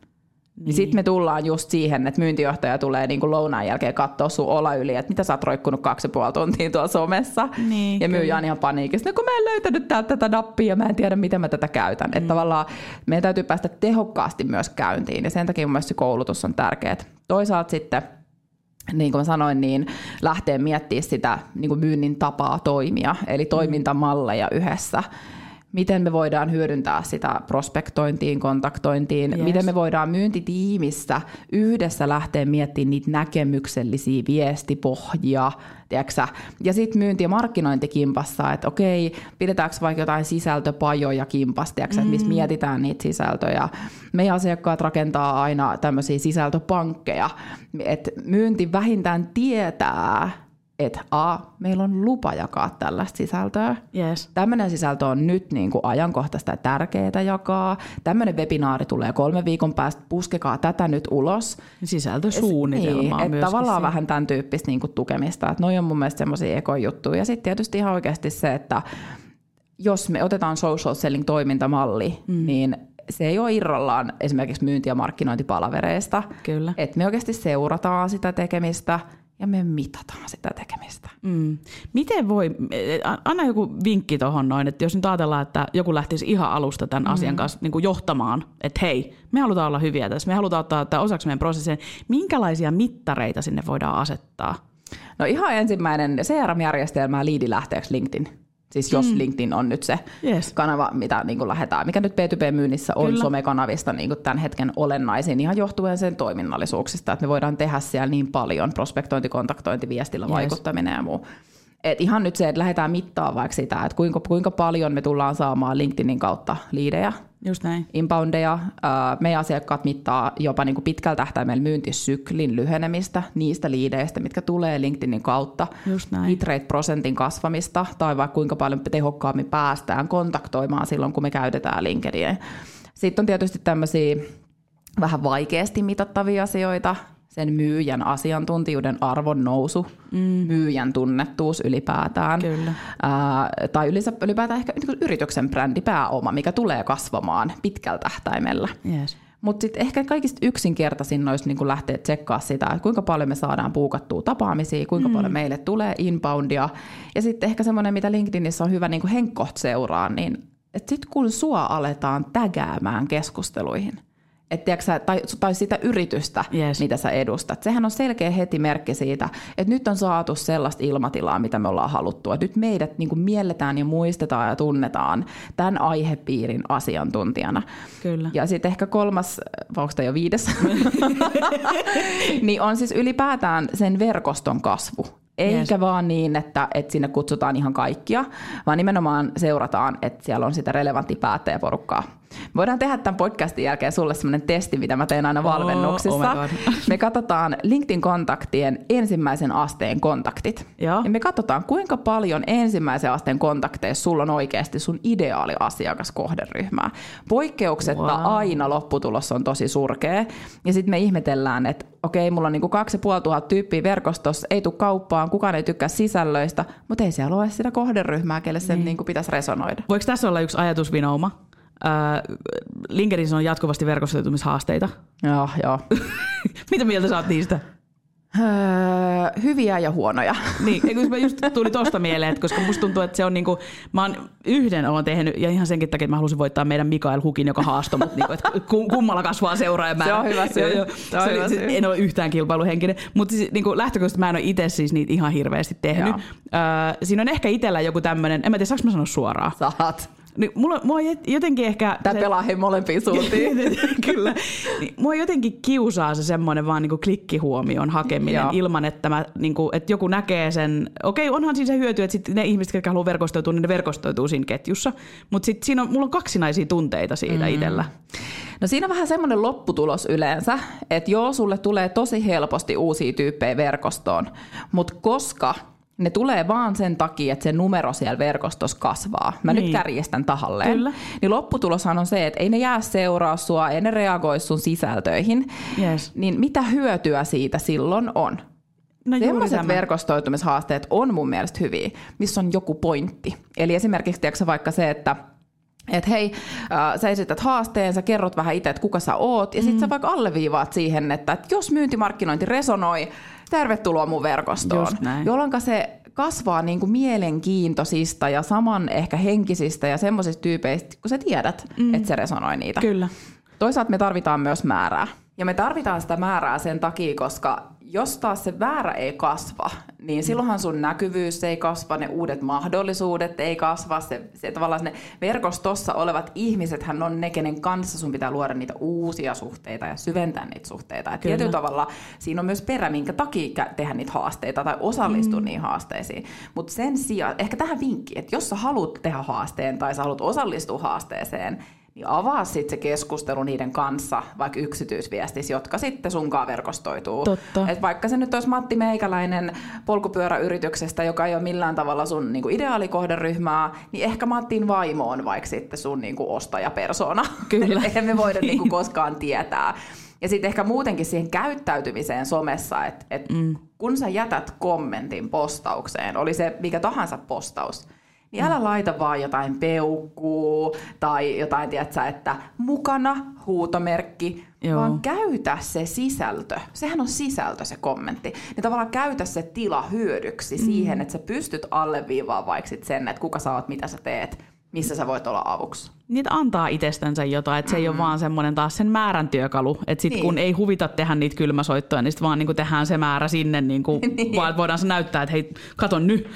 niin, niin sitten me tullaan just siihen, että myyntijohtaja tulee niin kuin lounaan jälkeen katsoa sun olla yli, että mitä sä oot roikkunut kaksi ja puoli tuntia tuolla somessa. Niin, ja myyjä on ihan paniikissa, no kun mä en löytänyt täältä tätä nappia ja mä en tiedä, miten mä tätä käytän. Mm. Että tavallaan meidän täytyy päästä tehokkaasti myös käyntiin ja sen takia mun mielestä se koulutus on tärkeää. Toisaalta sitten, niin kuin sanoin, niin lähtee miettimään sitä niin kuin myynnin tapaa toimia, eli toimintamalleja yhdessä. Miten me voidaan hyödyntää sitä prospektointiin, kontaktointiin, yes. miten me voidaan myyntitiimissä yhdessä lähteä miettimään niitä näkemyksellisiä viestipohjia, tiedätkö? Ja sitten myynti- ja markkinointikimpassa, että okei, pidetäänkö vaikka jotain sisältöpajoja kimpassa, tiedätkö, mm. missä mietitään niitä sisältöjä. Meidän asiakkaat rakentaa aina tämmöisiä sisältöpankkeja, että myynti vähintään tietää, että a, meillä on lupa jakaa tällaista sisältöä. Yes. Tämmöinen sisältö on nyt niin kuin ajankohtaista ja tärkeää jakaa. Tämmöinen webinaari tulee kolmen viikon päästä, puskekaa tätä nyt ulos. Sisältösuunnitelmaa niin, myöskin. Tavallaan siinä. Vähän tämän tyyppistä niin kuin tukemista. Noi on mun mielestä semmoisia ekojuttuja. Ja sitten tietysti ihan oikeasti se, että jos me otetaan social selling toimintamalli, mm. niin se ei ole irrallaan esimerkiksi myynti- ja markkinointipalavereista. Kyllä. Että me oikeasti seurataan sitä tekemistä ja me mitataan sitä tekemistä. Mm. Miten voi, anna joku vinkki tuohon noin, että jos nyt ajatellaan, että joku lähtisi ihan alusta tämän mm. asian kanssa niin kuin johtamaan, että hei, me halutaan olla hyviä tässä, me halutaan ottaa tämä osaksi meidän prosessiin, minkälaisia mittareita sinne voidaan asettaa? No ihan ensimmäinen C R M-järjestelmä liidi lähteeksi LinkedIn. Siis jos mm. LinkedIn on nyt se yes. kanava, mitä niin kuin lähdetään, mikä nyt B two B-myynnissä on Kyllä. somekanavista niin kuin tämän hetken olennaisin, ihan johtuen sen toiminnallisuuksista, että me voidaan tehdä siellä niin paljon prospektointi, kontaktointi, viestillä yes. vaikuttaminen ja muu. Et ihan nyt se, että lähdetään mittaamaan vaikka sitä, että kuinka, kuinka paljon me tullaan saamaan LinkedInin kautta liidejä, just näin. Inboundeja. Meidän asiakkaat mittaa jopa niin kuin pitkällä tähtäimellä myyntisyklin lyhenemistä niistä liideistä, mitkä tulee LinkedInin kautta. Hit rate prosentin kasvamista tai vaikka kuinka paljon tehokkaammin päästään kontaktoimaan silloin, kun me käytetään LinkedInia. Sitten on tietysti tämmöisiä vähän vaikeasti mitattavia asioita. Sen myyjän asiantuntijuuden arvon nousu, mm. myyjän tunnettuus ylipäätään. Kyllä. Ää, tai ylipäätään ehkä yrityksen brändipääoma, mikä tulee kasvamaan pitkällä tähtäimellä. Yes. Mutta sitten ehkä kaikista yksinkertaisin olisi niin lähteä tsekkaamaan sitä, että kuinka paljon me saadaan puukattua tapaamisia, kuinka mm. paljon meille tulee inboundia. Ja sitten ehkä semmoinen, mitä LinkedInissä on hyvä niin henkkoht seuraa, niin sitten kun sua aletaan tägäämään keskusteluihin, Et tiiäksä, tai, tai sitä yritystä, yes. mitä sä edustat. Sehän on selkeä heti merkki siitä, että nyt on saatu sellaista ilmatilaa, mitä me ollaan haluttu. Et nyt meidät niin kuin mielletään ja muistetaan ja tunnetaan tämän aihepiirin asiantuntijana. Kyllä. Ja sitten ehkä kolmas, onko tämä jo viides? niin on siis ylipäätään sen verkoston kasvu. Eikä yes. vaan niin, että, että sinne kutsutaan ihan kaikkia, vaan nimenomaan seurataan, että siellä on sitä relevanttia päättäjäporukkaa. Voidaan tehdä tämän podcastin jälkeen sulle sellainen testi, mitä mä teen aina valmennuksissa. Oh, oh me katsotaan LinkedIn-kontaktien ensimmäisen asteen kontaktit. Ja. Ja me katsotaan, kuinka paljon ensimmäisen asteen kontakteissa sulla on oikeasti sun ideaali asiakaskohderyhmää. Poikkeuksetta wow. aina lopputulos on tosi surkea. Ja sitten me ihmetellään, että okei, mulla on niinku kaksi ja puoli tuhat tyyppiä verkostossa, ei tule kauppaan, kukaan ei tykkää sisällöistä, mutta ei siellä ole sitä kohderyhmää, kelle sen niin. niinku pitäisi resonoida. Voiko tässä olla yksi ajatusvinouma? Uh, LinkedInissä on jatkuvasti verkostoitumishaasteita. Joo, joo. Mitä mieltä sä oot niistä? Öö, hyviä ja huonoja. Niin, kun mä just tuli tosta mieleen, että koska musta tuntuu, että se on niinku, mä oon yhden oon tehnyt, ja ihan senkin takia, että mä halusin voittaa meidän Mikael Hukin, joka haastoi mut, niinku, että kummalla kasvaa seuraajamäärä. Se on hyvä syy. Jo, se on se, hyvä se, syy. En ole yhtään kilpailuhenkinen, mutta siis, niinku, lähtökohtaisesti mä en ole itse siis niitä ihan hirveästi tehnyt. Öö, siinä on ehkä itsellä joku tämmönen, en mä tiedä, saanko mä sanoa suoraan? Saat. Niin, mulla, mulla jotenkin ehkä... Tää se... pelaa he molempiin suuntiin. Kyllä. Niin, mua jotenkin kiusaa se semmoinen vaan niinku klikkihuomion hakeminen Joo. ilman, että, mä, niinku, että joku näkee sen... Okei, onhan siinä se hyöty, että sit ne ihmiset, jotka haluaa verkostoitua, niin ne verkostoituu siinä ketjussa. Mutta sit siinä on, mulla on kaksinaisia tunteita siitä mm. itsellä. No siinä on vähän semmoinen lopputulos yleensä, että joo, sulle tulee tosi helposti uusia tyyppejä verkostoon, mutta koska... Ne tulee vaan sen takia, että se numero siellä verkostossa kasvaa. Mä niin. nyt kärjestän tahalleen. Kyllä. Niin lopputuloshan on se, että ei ne jää seuraa sua, ei ne reagoi sun sisältöihin. Yes. Niin mitä hyötyä siitä silloin on? No sellaiset verkostoitumishaasteet on mun mielestä hyviä, missä on joku pointti. Eli esimerkiksi tiedätkö vaikka se, että et hei, äh, sä esität haasteen, sä kerrot vähän itse, että kuka sä oot, ja sit mm. sä vaikka alleviivaat siihen, että et jos myyntimarkkinointi resonoi, tervetuloa mun verkostoon, jolloinka se kasvaa niin kuin mielenkiintoisista ja saman ehkä henkisistä ja semmoisista tyypeistä, kun sä tiedät, mm. että se resonoi niitä. Kyllä. Toisaalta me tarvitaan myös määrää. Ja me tarvitaan sitä määrää sen takia, koska jos taas se väärä ei kasva, niin silloinhan sun näkyvyys ei kasva, ne uudet mahdollisuudet ei kasva. Se, se, tavallaan ne verkostossa olevat ihmisethän on ne, kenen kanssa sun pitää luoda niitä uusia suhteita ja syventää niitä suhteita. Et tietyllä tavalla siinä on myös perä, minkä takia tehdä niitä haasteita tai osallistua mm. niihin haasteisiin. Mutta sen sijaan, ehkä tähän vinkki, että jos sä haluat tehdä haasteen tai sä haluat osallistua haasteeseen, niin avaa sitten se keskustelu niiden kanssa, vaikka yksityisviestissä, jotka sitten sunkaan verkostoituu. Totta. Et vaikka se nyt olisi Matti Meikäläinen polkupyöräyrityksestä, joka ei ole millään tavalla sun niinku ideaalikohderyhmää, niin ehkä Mattin vaimo on vaikka sitten sun niinku ostajapersona. Kyllä. Eihän me voida niinku koskaan tietää. Ja sitten ehkä muutenkin siihen käyttäytymiseen somessa, että et mm. kun sä jätät kommentin postaukseen, oli se mikä tahansa postaus, niin älä laita vaan jotain peukkuu tai jotain, tiedätkö, että mukana huutomerkki, Joo. vaan käytä se sisältö. Sehän on sisältö se kommentti. Ja tavallaan käytä se tila hyödyksi mm. siihen, että sä pystyt alleviivaamaan vaikka sen, että kuka sä oot, mitä sä teet. missä sä voit olla avuksi. Niitä antaa itsestänsä jotain, että se mm-hmm. ei ole vaan semmoinen taas sen määrän työkalu, että sitten niin. kun ei huvita tehdä niitä kylmäsoittoja, niin sitten vaan niinku tehdään se määrä sinne, niinku, niin. vaan voidaan se näyttää, että hei, kato nyt.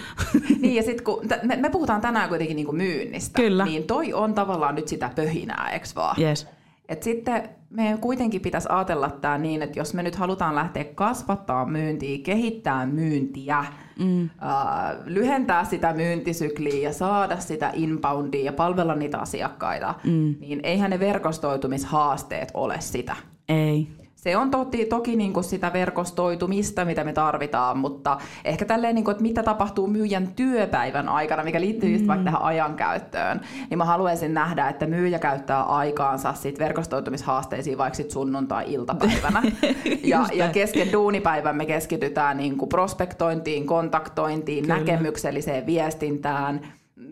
Niin ja sitten kun me, me puhutaan tänään kuitenkin niinku myynnistä, Kyllä. niin toi on tavallaan nyt sitä pöhinää, eks vaan? Yes. Et sitten meidän kuitenkin pitäisi ajatella tämä niin, että jos me nyt halutaan lähteä kasvattaa myyntiä, kehittää myyntiä, mm. äh, lyhentää sitä myyntisykliä ja saada sitä inboundia ja palvella niitä asiakkaita, mm. niin eihän ne verkostoitumishaasteet ole sitä. Ei. Se on toki, toki niin kuin sitä verkostoitumista, mitä me tarvitaan, mutta ehkä tälleen, niin kuin, että mitä tapahtuu myyjän työpäivän aikana, mikä liittyy just vaikka tähän ajankäyttöön, niin mä haluaisin nähdä, että myyjä käyttää aikaansa sit verkostoitumishaasteisiin vaikka sit sunnuntai-iltapäivänä. ja, ja kesken duunipäivän me keskitytään niin kuin prospektointiin, kontaktointiin, Kyllä. näkemykselliseen viestintään,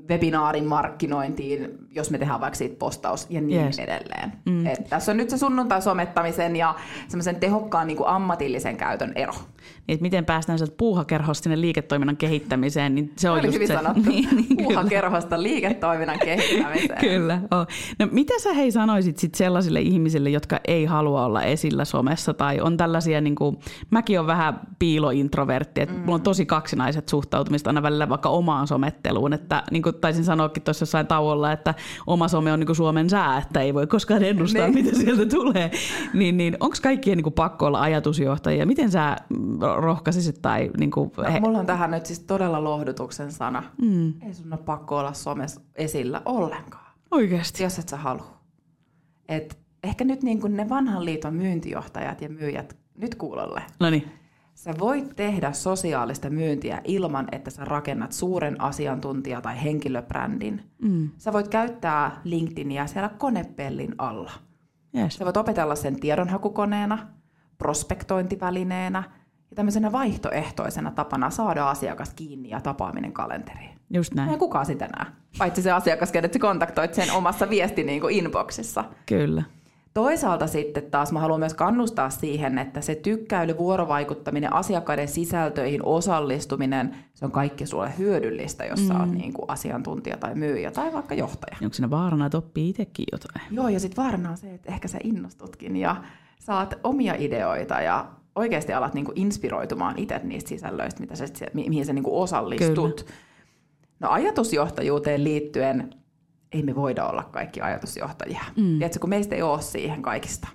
webinaarin markkinointiin, jos me tehdään vaikka siitä postaus ja niin yes. edelleen. Mm. Et tässä on nyt se sunnuntai-somettamisen ja semmoisen tehokkaan niin kuin ammatillisen käytön ero. Niin, miten päästään sieltä puuhakerhosta sinne liiketoiminnan kehittämiseen, niin se on Oli just hyvin se. Sanottu. Niin, niin, puuhakerhosta liiketoiminnan kehittämiseen. Kyllä. Oh. No, mitä sä hei sanoisit sit sellaisille ihmisille, jotka ei halua olla esillä somessa tai on tällaisia, niin kuin, mäkin olen vähän piilointrovertti, että mm. mulla on tosi kaksinaiset suhtautumista aina välillä vaikka omaan sometteluun, että niin kuin taisin sanoakin tuossa jossain tauolla, että oma some on niin kuin Suomen sää, että ei voi koskaan ennustaa, ne. mitä sieltä tulee. Niin, niin, onko kaikkien niin kuin pakko olla ajatusjohtajia? Miten sä rohkaisisit? Tai, niin kuin, no, mulla on tähän nyt siis todella lohdutuksen sana. Mm. Ei sun ole pakko olla somessa esillä ollenkaan. Oikeasti. Jos et sä halua. Et ehkä nyt niin kuin ne vanhan liiton myyntijohtajat ja myyjät nyt kuulolle. No niin. Sä voit tehdä sosiaalista myyntiä ilman, että sä rakennat suuren asiantuntija- tai henkilöbrändin. Mm. Sä voit käyttää LinkedInia siellä konepellin alla. Yes. Sä voit opetella sen tiedonhakukoneena, prospektointivälineenä ja tämmöisenä vaihtoehtoisena tapana saada asiakas kiinni ja tapaaminen kalenteriin. Just näin. Ei kukaan sitä näe, paitsi se asiakas, kenet sä kontaktoit sen omassa viesti niin kuin inboxissa. Kyllä. Toisaalta sitten taas mä haluan myös kannustaa siihen, että se tykkäily, vuorovaikuttaminen, asiakkaiden sisältöihin osallistuminen, se on kaikki sulle hyödyllistä, jos mm. sä oot niin kuin asiantuntija tai myyjä tai vaikka johtaja. Onko siinä vaarana, että oppii itsekin jotain? Joo, ja sitten vaarana on se, että ehkä sä innostutkin ja saat omia ideoita ja oikeasti alat niin kuin inspiroitumaan itse niistä sisällöistä, mitä sä, mihin sä niin kuin osallistut. Kyllä. No ajatusjohtajuuteen liittyen... ei me voida olla kaikki ajatusjohtajia. Mm. Tiedätkö, kun meistä ei ole siihen kaikista.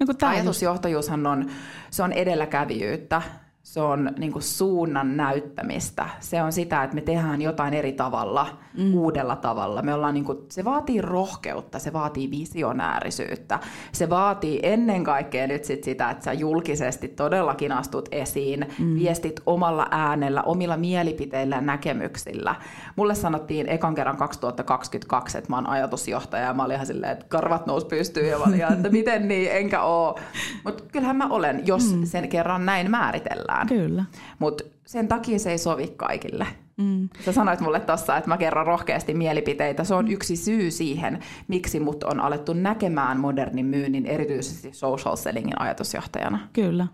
No, ajatusjohtajuushan on, se on edelläkävijyyttä, se on niin kuin suunnan näyttämistä. Se on sitä, että me tehdään jotain eri tavalla, mm. uudella tavalla. Me ollaan niin kuin, se vaatii rohkeutta, se vaatii visionäärisyyttä. Se vaatii ennen kaikkea nyt sit sitä, että sä julkisesti todellakin astut esiin, mm. viestit omalla äänellä, omilla mielipiteillä ja näkemyksillä. Mulle sanottiin ekan kerran kaksituhattakaksikymmentäkaksi, että mä oon ajatusjohtaja ja mä olin ihan silleen, että karvat nousi pystyyn ja mä olin ihan, että miten niin, enkä oo. Mutta kyllähän mä olen, jos mm. sen kerran näin määritellään. Kyllä. Mutta sen takia se ei sovi kaikille. Mm. Sä sanoit mulle tossa, että mä kerron rohkeasti mielipiteitä. Se on yksi syy siihen, miksi mut on alettu näkemään modernin myynnin, erityisesti social sellingin ajatusjohtajana. Kyllä.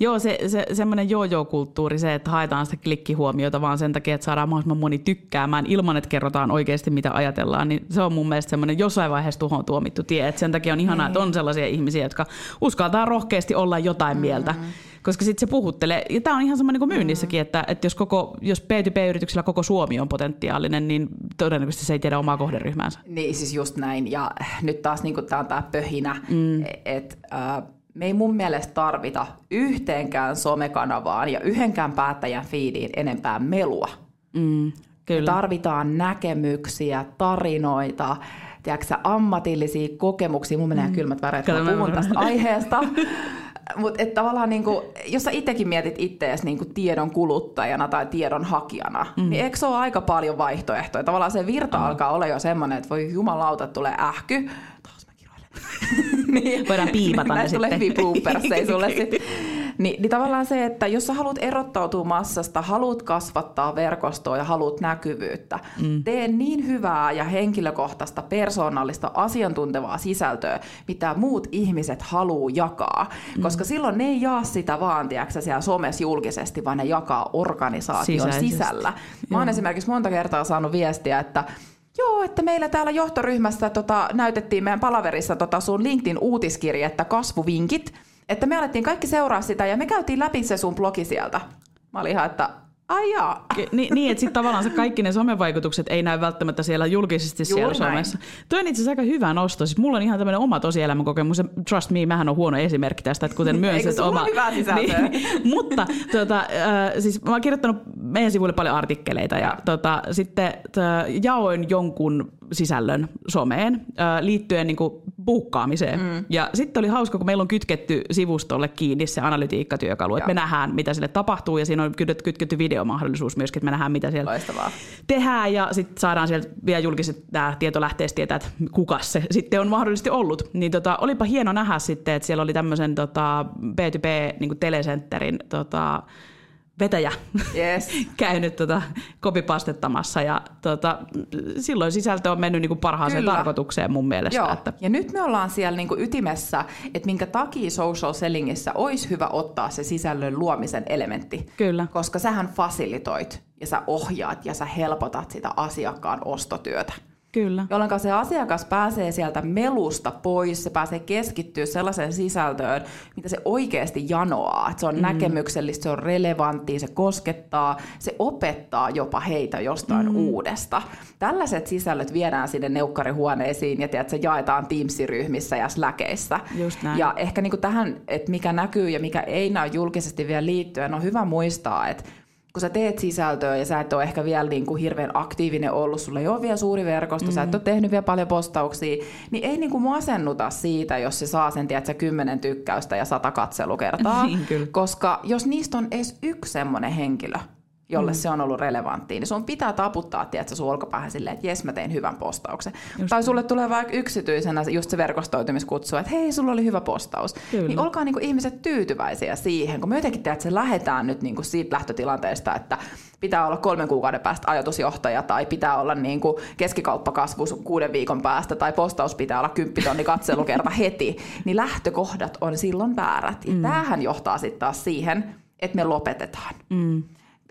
Joo, se, se, semmoinen joo-joo-kulttuuri, se, että haetaan sitä klikkihuomiota vaan sen takia, että saadaan mahdollisimman moni tykkäämään ilman, että kerrotaan oikeasti, mitä ajatellaan, niin se on mun mielestä semmoinen jossain vaiheessa tuhoon tuomittu tie. Et sen takia on ihanaa, että on sellaisia ihmisiä, jotka uskaltaa rohkeasti olla jotain mm-hmm. mieltä, koska sitten se puhuttelee. Ja tämä on ihan sama niin kuin myynnissäkin, että, että jos, koko, jos B two B-yrityksellä koko Suomi on potentiaalinen, niin todennäköisesti se ei tiedä omaa kohderyhmäänsä. Niin, siis just näin. Ja nyt taas niin tämä on tämä pöhinä, mm. että... Uh, me ei mun mielestä tarvita yhteenkään somekanavaan ja yhdenkään päättäjän feediin enempää melua. Mm, kyllä. Me tarvitaan näkemyksiä, tarinoita, tiedätkö, ammatillisia kokemuksia. Mun menee mm. kylmät väreet, kun mä puhun tästä aiheesta. Mutta tavallaan, niinku, jos sä itsekin mietit itseäsi niinku tiedon kuluttajana tai tiedon hakijana, mm. niin eikö se ole aika paljon vaihtoehtoja? Tavallaan se virta mm. alkaa olla jo semmoinen, että voi jumalauta, tulee ähky. niin, voidaan piipata ne sitten. Näin tulee hyvin bloopersseja sulle sitten. Ni, niin tavallaan se, että jos sä haluat erottautua massasta, haluat kasvattaa verkostoa ja haluat näkyvyyttä, mm. tee niin hyvää ja henkilökohtaista, persoonallista, asiantuntevaa sisältöä, mitä muut ihmiset haluaa jakaa. Mm. Koska silloin ne ei jaa sitä vaan, tiedätkö, siellä somessa julkisesti, vaan ne jakaa organisaation Sisäisesti. Sisällä. Mä oon esimerkiksi monta kertaa saanut viestiä, että Joo, että meillä täällä johtoryhmässä tota, näytettiin meidän palaverissa tota sun LinkedIn-uutiskirjettä Kasvuvinkit, että me alettiin kaikki seuraa sitä ja me käytiin läpi se sun blogi sieltä. Mä olin ihan, että ai jaa. Ni, niin, että sitten tavallaan se kaikki ne somevaikutukset ei näy välttämättä siellä julkisesti siellä Juuri somessa. Näin. Toi on itse asiassa aika hyvä nosto. Siis mulla on ihan tämmöinen oma tosielämän kokemus. Trust me, mähän on huono esimerkki tästä, että kuten myös että oma. Eikö sulla hyvää sisältöä? Niin, mutta tuota, äh, siis mä oon kirjoittanut meidän sivuille paljon artikkeleita ja tuota, sitten tuota, jaoin jonkun sisällön someen äh, liittyen niin kuin buukkaamiseen. Mm. Ja sitten oli hauska, kun meillä on kytketty sivustolle kiinni se analytiikkatyökalu, että me nähdään, mitä sille tapahtuu ja siinä on kytketty videomahdollisuus myöskin, että me nähdään, mitä siellä Loistavaa. tehdään ja sitten saadaan sieltä vielä julkiset nämä tietolähteistä tietää, että kuka se sitten on mahdollisesti ollut. Niin tota, olipa hieno nähdä sitten, että siellä oli tämmöisen tota, B two B niin kuin telecenterin tota, vetäjä yes. käynyt tota, kopipastettamassa ja tota, silloin sisältö on mennyt niin kuin parhaaseen Kyllä. tarkoitukseen mun mielestä. Että. Ja nyt me ollaan siellä niin kuin ytimessä, että minkä takia social sellingissä olisi hyvä ottaa se sisällön luomisen elementti, Kyllä. koska sähän fasilitoit ja sä ohjaat ja sä helpotat sitä asiakkaan ostotyötä. Kyllä. Jolloin se asiakas pääsee sieltä melusta pois, se pääsee keskittyä sellaiseen sisältöön, mitä se oikeasti janoaa. Että se on mm. näkemyksellistä, se on relevanttia, se koskettaa, se opettaa jopa heitä jostain mm. uudesta. Tällaiset sisällöt viedään sinne neukkarihuoneisiin ja tiedät, se jaetaan Teams-ryhmissä ja Slackissa. Ja ehkä niin kuin tähän, että mikä näkyy ja mikä ei näy julkisesti vielä liittyen, on hyvä muistaa, että kun sä teet sisältöä ja sä et ole ehkä vielä niin kuin hirveän aktiivinen ollut, sulla ei ole vielä suuri verkosto, mm-hmm. sä et ole tehnyt vielä paljon postauksia, niin ei niin kuin masennuta siitä, jos se saa sen, tiedätkö, kymmenen tykkäystä ja sata katselukertaa. Koska jos niistä on edes yksi semmoinen henkilö, jolle mm. se on ollut relevanttia, niin sun pitää taputtaa, tiedätkö, sun olkapäähän silleen, että jes, mä tein hyvän postauksen. Just tai sulle tulee vaikka yksityisenä just se verkostoitumiskutsu, että hei, sulla oli hyvä postaus. Kyllä. Niin olkaa niinku ihmiset tyytyväisiä siihen, kun me jotenkin tiedät, että se lähdetään nyt niinku siitä lähtötilanteesta, että pitää olla kolmen kuukauden päästä ajatusjohtaja tai pitää olla niinku keskikauppakasvu kuuden viikon päästä tai postaus pitää olla kymppitonni katselukerta heti, niin lähtökohdat on silloin väärät. Ja mm. tämähän johtaa sitten taas siihen, että me lopetetaan. Mm.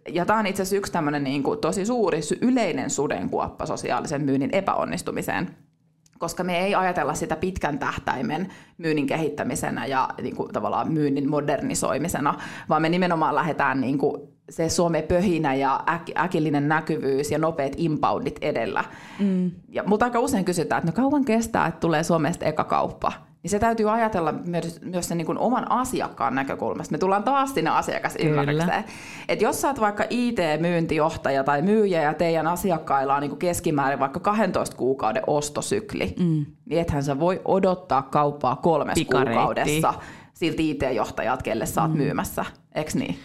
Ja tämä on itse asiassa yksi tämmöinen niin kuin tosi suuri yleinen sudenkuoppa sosiaalisen myynnin epäonnistumiseen, koska me ei ajatella sitä pitkän tähtäimen myynnin kehittämisenä ja niin kuin tavallaan myynnin modernisoimisena, vaan me nimenomaan lähdetään niin kuin se somepöhinä ja äk- äkillinen näkyvyys ja nopeat inboundit edellä. Mm. Ja multa aika usein kysytään, että no kauan kestää, että tulee somesta eka kauppa. Niin se täytyy ajatella myös, myös sen niin kuin oman asiakkaan näkökulmasta. Me tullaan taas sinne asiakasymmärrykseen. Että jos sä oot vaikka I T-myyntijohtaja tai myyjä ja teidän asiakkailla on niin kuin keskimäärin vaikka kahdentoista kuukauden ostosykli, mm. niin ethän sä voi odottaa kauppaa kolmessa kuukaudessa siltä I T-johtajalta, kelle sä oot mm. myymässä. Eiks niin?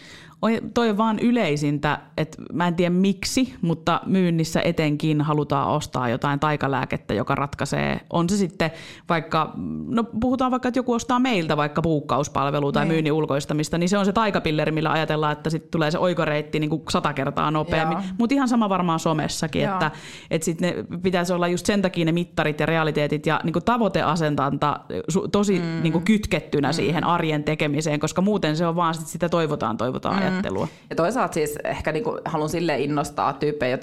Toi on vaan yleisintä, että mä en tiedä miksi, mutta myynnissä etenkin halutaan ostaa jotain taikalääkettä, joka ratkaisee. On se sitten vaikka, no puhutaan vaikka, että joku ostaa meiltä vaikka buukkauspalvelua tai myynnin ulkoistamista, niin se on se taikapilleri, millä ajatellaan, että sitten tulee se oikoreitti niin kuin sata kertaa nopeammin. Mutta ihan sama varmaan somessakin, Joo. että, että sitten ne pitäisi olla just sen takia ne mittarit ja realiteetit ja niin kuin tavoiteasentanta tosi mm. niin kuin kytkettynä mm. siihen arjen tekemiseen, koska muuten se on vaan sit sitä toivotaan, toivotaan. Mm. Ja toisaalta siis ehkä niinku haluan silleen innostaa tyyppejä,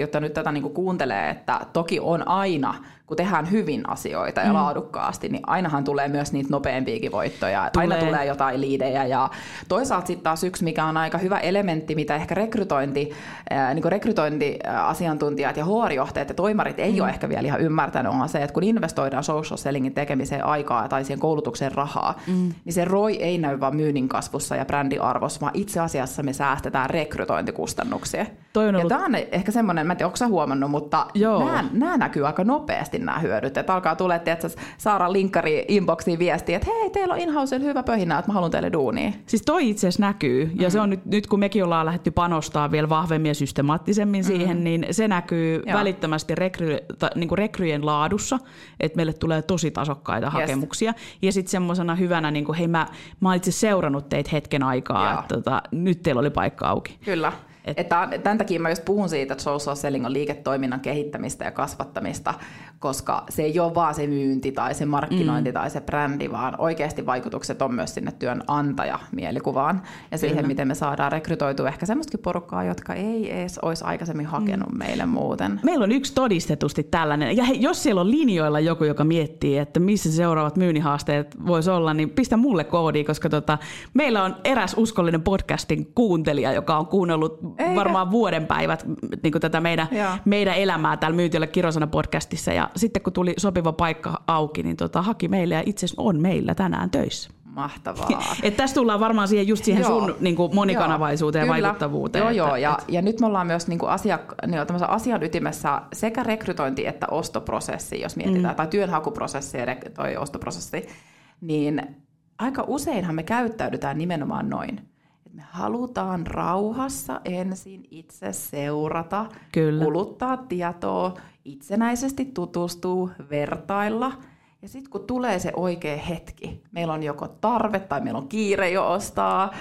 jotta nyt tätä niinku kuuntelee, että toki on aina, kun tehdään hyvin asioita ja mm. laadukkaasti, niin ainahan tulee myös niitä nopeampiakin voittoja. Tulee. Aina tulee jotain liidejä. Ja toisaalta sitten taas yksi, mikä on aika hyvä elementti, mitä ehkä rekrytointi, äh, niinku rekrytointiasiantuntijat ja H R-johtajat ja toimarit ei mm. ole ehkä vielä ihan ymmärtänyt, on se, että kun investoidaan social sellingin tekemiseen aikaa tai siihen koulutukseen rahaa, mm. niin se R O I ei näy vaan myynnin kasvussa ja brändiarvossa, vaan itse asiassa me säästetään rekrytointikustannuksia. Toi on ollut... Ja tämä on ehkä semmoinen, mä en tiedä, onko sä huomannut, mutta nämä, nämä näkyy aika nopeasti nämä hyödyt. Että alkaa tulee, tietysti Saara linkkari inboxiin viestiä, että hei, teillä on Inhousella hyvä pöhinä, että mä haluan teille duunia. Siis toi itse asiassa näkyy, ja mm-hmm. se on nyt, nyt kun mekin ollaan lähdetty panostamaan vielä vahvemmin ja systemaattisemmin mm-hmm. siihen, niin se näkyy Joo. välittömästi rekry, ta, niin kuin rekryjen laadussa, että meille tulee tosi tasokkaita yes. hakemuksia. Ja sitten semmoisena hyvänä, niin kuin hei, mä, mä oon itse seurannut teitä hetken aikaa, että tota, nyt teillä oli paikka auki. Kyllä. Et. Että tämän takia mä just puhun siitä, että social selling on liiketoiminnan kehittämistä ja kasvattamista, koska se ei ole vaan se myynti tai se markkinointi mm. tai se brändi, vaan oikeasti vaikutukset on myös sinne työnantajamielikuvaan ja siihen, kyllä, miten me saadaan rekrytoitua ehkä semmoistakin porukkaa, jotka ei edes olisi aikaisemmin hakenut mm. meille muuten. Meillä on yksi todistetusti tällainen, ja he, jos siellä on linjoilla joku, joka miettii, että missä seuraavat myynnin haasteet voisi olla, niin pistä mulle koodia, koska tota, meillä on eräs uskollinen podcastin kuuntelija, joka on kuunnellut Eikä. varmaan vuoden päivät niin kuin tätä meidän, meidän elämää täällä Myyntiöllä Kirosana podcastissa, ja sitten kun tuli sopiva paikka auki, niin tota, haki meille ja itse asiassa on meillä tänään töissä. Mahtavaa. Et tässä tullaan varmaan siihen, just siihen sun niin kuin monikanavaisuuteen ja vaikuttavuuteen. Joo, että, joo. Ja, et... ja nyt me ollaan myös niin kuin asia, niin asian ytimessä sekä rekrytointi että ostoprosessi, jos mietitään, mm. tai työnhakuprosessi ja rek- toi ostoprosessi, niin aika useinhan me käyttäydytään nimenomaan noin. Me halutaan rauhassa ensin itse seurata, kyllä, kuluttaa tietoa, itsenäisesti tutustua, vertailla. Ja sitten kun tulee se oikea hetki, meillä on joko tarve tai meillä on kiire jo ostaa,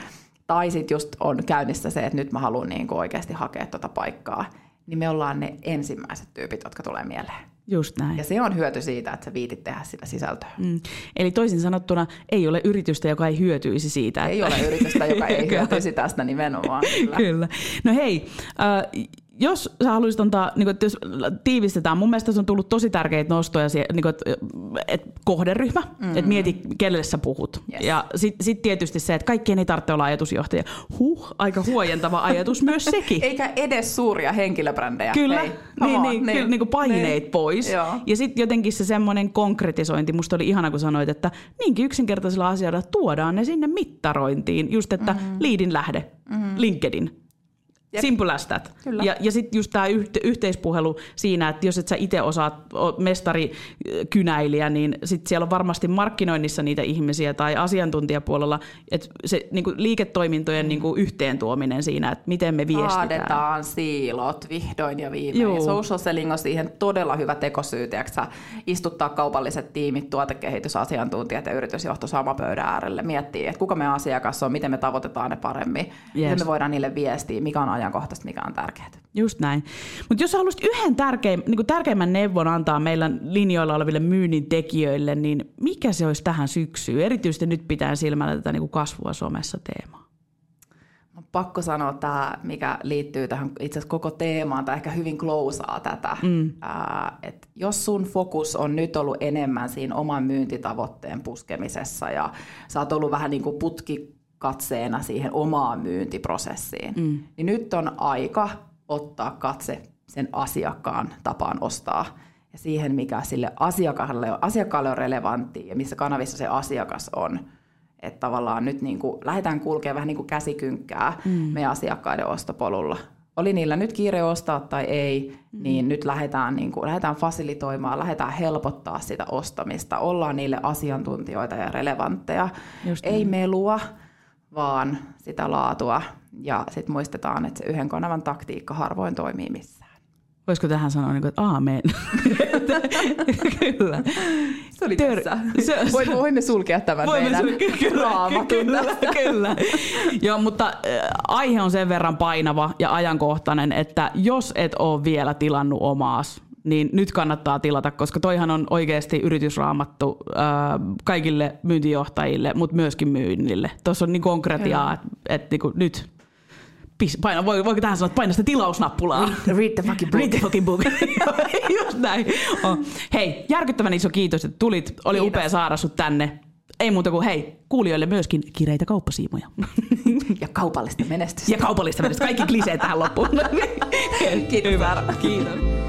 tai sitten just on käynnissä se, että nyt mä haluan niinku oikeasti hakea tuota paikkaa, niin me ollaan ne ensimmäiset tyypit, jotka tulee mieleen. Just näin. Ja se on hyöty siitä, että sä viitit tehdä sitä sisältöä. Mm. Eli toisin sanottuna ei ole yritystä, joka ei hyötyisi siitä. Ei että... ole yritystä, joka ei hyötyisi tästä nimenomaan. Kyllä. Kyllä. No hei, äh, jos sä haluaisit antaa, niin kun, että jos tiivistetään, mun mielestä se on tullut tosi tärkeitä nostoja, niin kun, että, että kohderyhmä, mm-hmm. että mieti, kenelle sä puhut. Yes. Ja sitten sit tietysti se, että kaikkien ei tarvitse olla ajatusjohtaja. Huh, aika huojentava ajatus myös sekin. Eikä edes suuria henkilöbrändejä. Kyllä, niin, niin, niin, niin. Kyllä, niin kuin paineet niin. pois. Joo. Ja sitten jotenkin se semmoinen konkretisointi, musta oli ihana kun sanoit, että niinkin yksinkertaisella asialla tuodaan ne sinne mittarointiin, just että mm-hmm. liidin lähde, mm-hmm. LinkedIn. Simpulästät. Ja, ja sitten just tämä yhte, yhteispuhelu siinä, että jos et sä itse osaat, oot mestarikynäilijä, niin sitten siellä on varmasti markkinoinnissa niitä ihmisiä tai asiantuntijapuolella, että se niinku liiketoimintojen niinku yhteen tuominen siinä, että miten me viestitään. Kaadetaan siilot vihdoin ja viimein. Social selling on siihen todella hyvä tekosyy, tiiäksä, istuttaa kaupalliset tiimit, tuotekehitysasiantuntijat ja yritysjohto sama pöydän äärelle, miettii, että kuka meidän asiakas on, miten me tavoitetaan ne paremmin, yes. miten me voidaan niille viestiä, mikä on ajankohtaista, mikä on tärkeää. Just näin. Mutta jos haluaisit yhden tärkein, niin kuin tärkeimmän neuvon antaa meillä linjoilla oleville myynnin tekijöille, niin mikä se olisi tähän syksyyn? Erityisesti nyt pitää silmällä tätä niin kuin kasvua somessa teemaa. On pakko sanoa tämä, mikä liittyy tähän itse asiassa koko teemaan, tai ehkä hyvin closeaa tätä. Mm. Ää, et jos sun fokus on nyt ollut enemmän siinä oman myyntitavoitteen puskemisessa, ja sä oot ollut vähän niin kuin putki katseena siihen omaan myyntiprosessiin, mm. niin nyt on aika ottaa katse sen asiakkaan tapaan ostaa ja siihen, mikä sille asiakkaalle on, asiakkaalle on relevanttia ja missä kanavissa se asiakas on. Että tavallaan nyt niin kuin lähdetään kulkemaan vähän niin kuin käsikynkkää mm. meidän asiakkaiden ostopolulla. Oli niillä nyt kiire ostaa tai ei, mm. niin nyt lähdetään, niin kuin, lähdetään fasilitoimaan, lähdetään helpottaa sitä ostamista. Ollaan niille asiantuntijoita ja relevantteja, just ei niin. melua, vaan sitä laatua. Ja sitten muistetaan, että se yhden kanavan taktiikka harvoin toimii missään. Voisiko tähän sanoa, että aamen? Kyllä. Se oli Tör- tässä. Se, se, voimme sulkea tämän voimme meidän sul- raamatun. Kyllä, kyllä, kyllä. Joo, mutta aihe on sen verran painava ja ajankohtainen, että jos et ole vielä tilannut omaas, niin nyt kannattaa tilata, koska toihan on oikeasti yritysraamattu äh, kaikille myyntijohtajille, mutta myöskin myynnille. Tuossa on niin konkretiaa, että et, niinku, nyt paina, voi, voiko tähän sanoa, että paina sitä tilausnappulaa. Read the fucking book. Read the fucking book. Just näin. Oh. Hei, järkyttävän iso kiitos, että tulit. Oli kiitos. Upea saada sut tänne. Ei muuta kuin hei, kuulijoille myöskin kireitä kauppasiimoja. Ja kaupallista menestystä. Ja kaupallista menestystä. Kaikki kliseet tähän loppuun. Kiitos. Hyvä. Kiitos.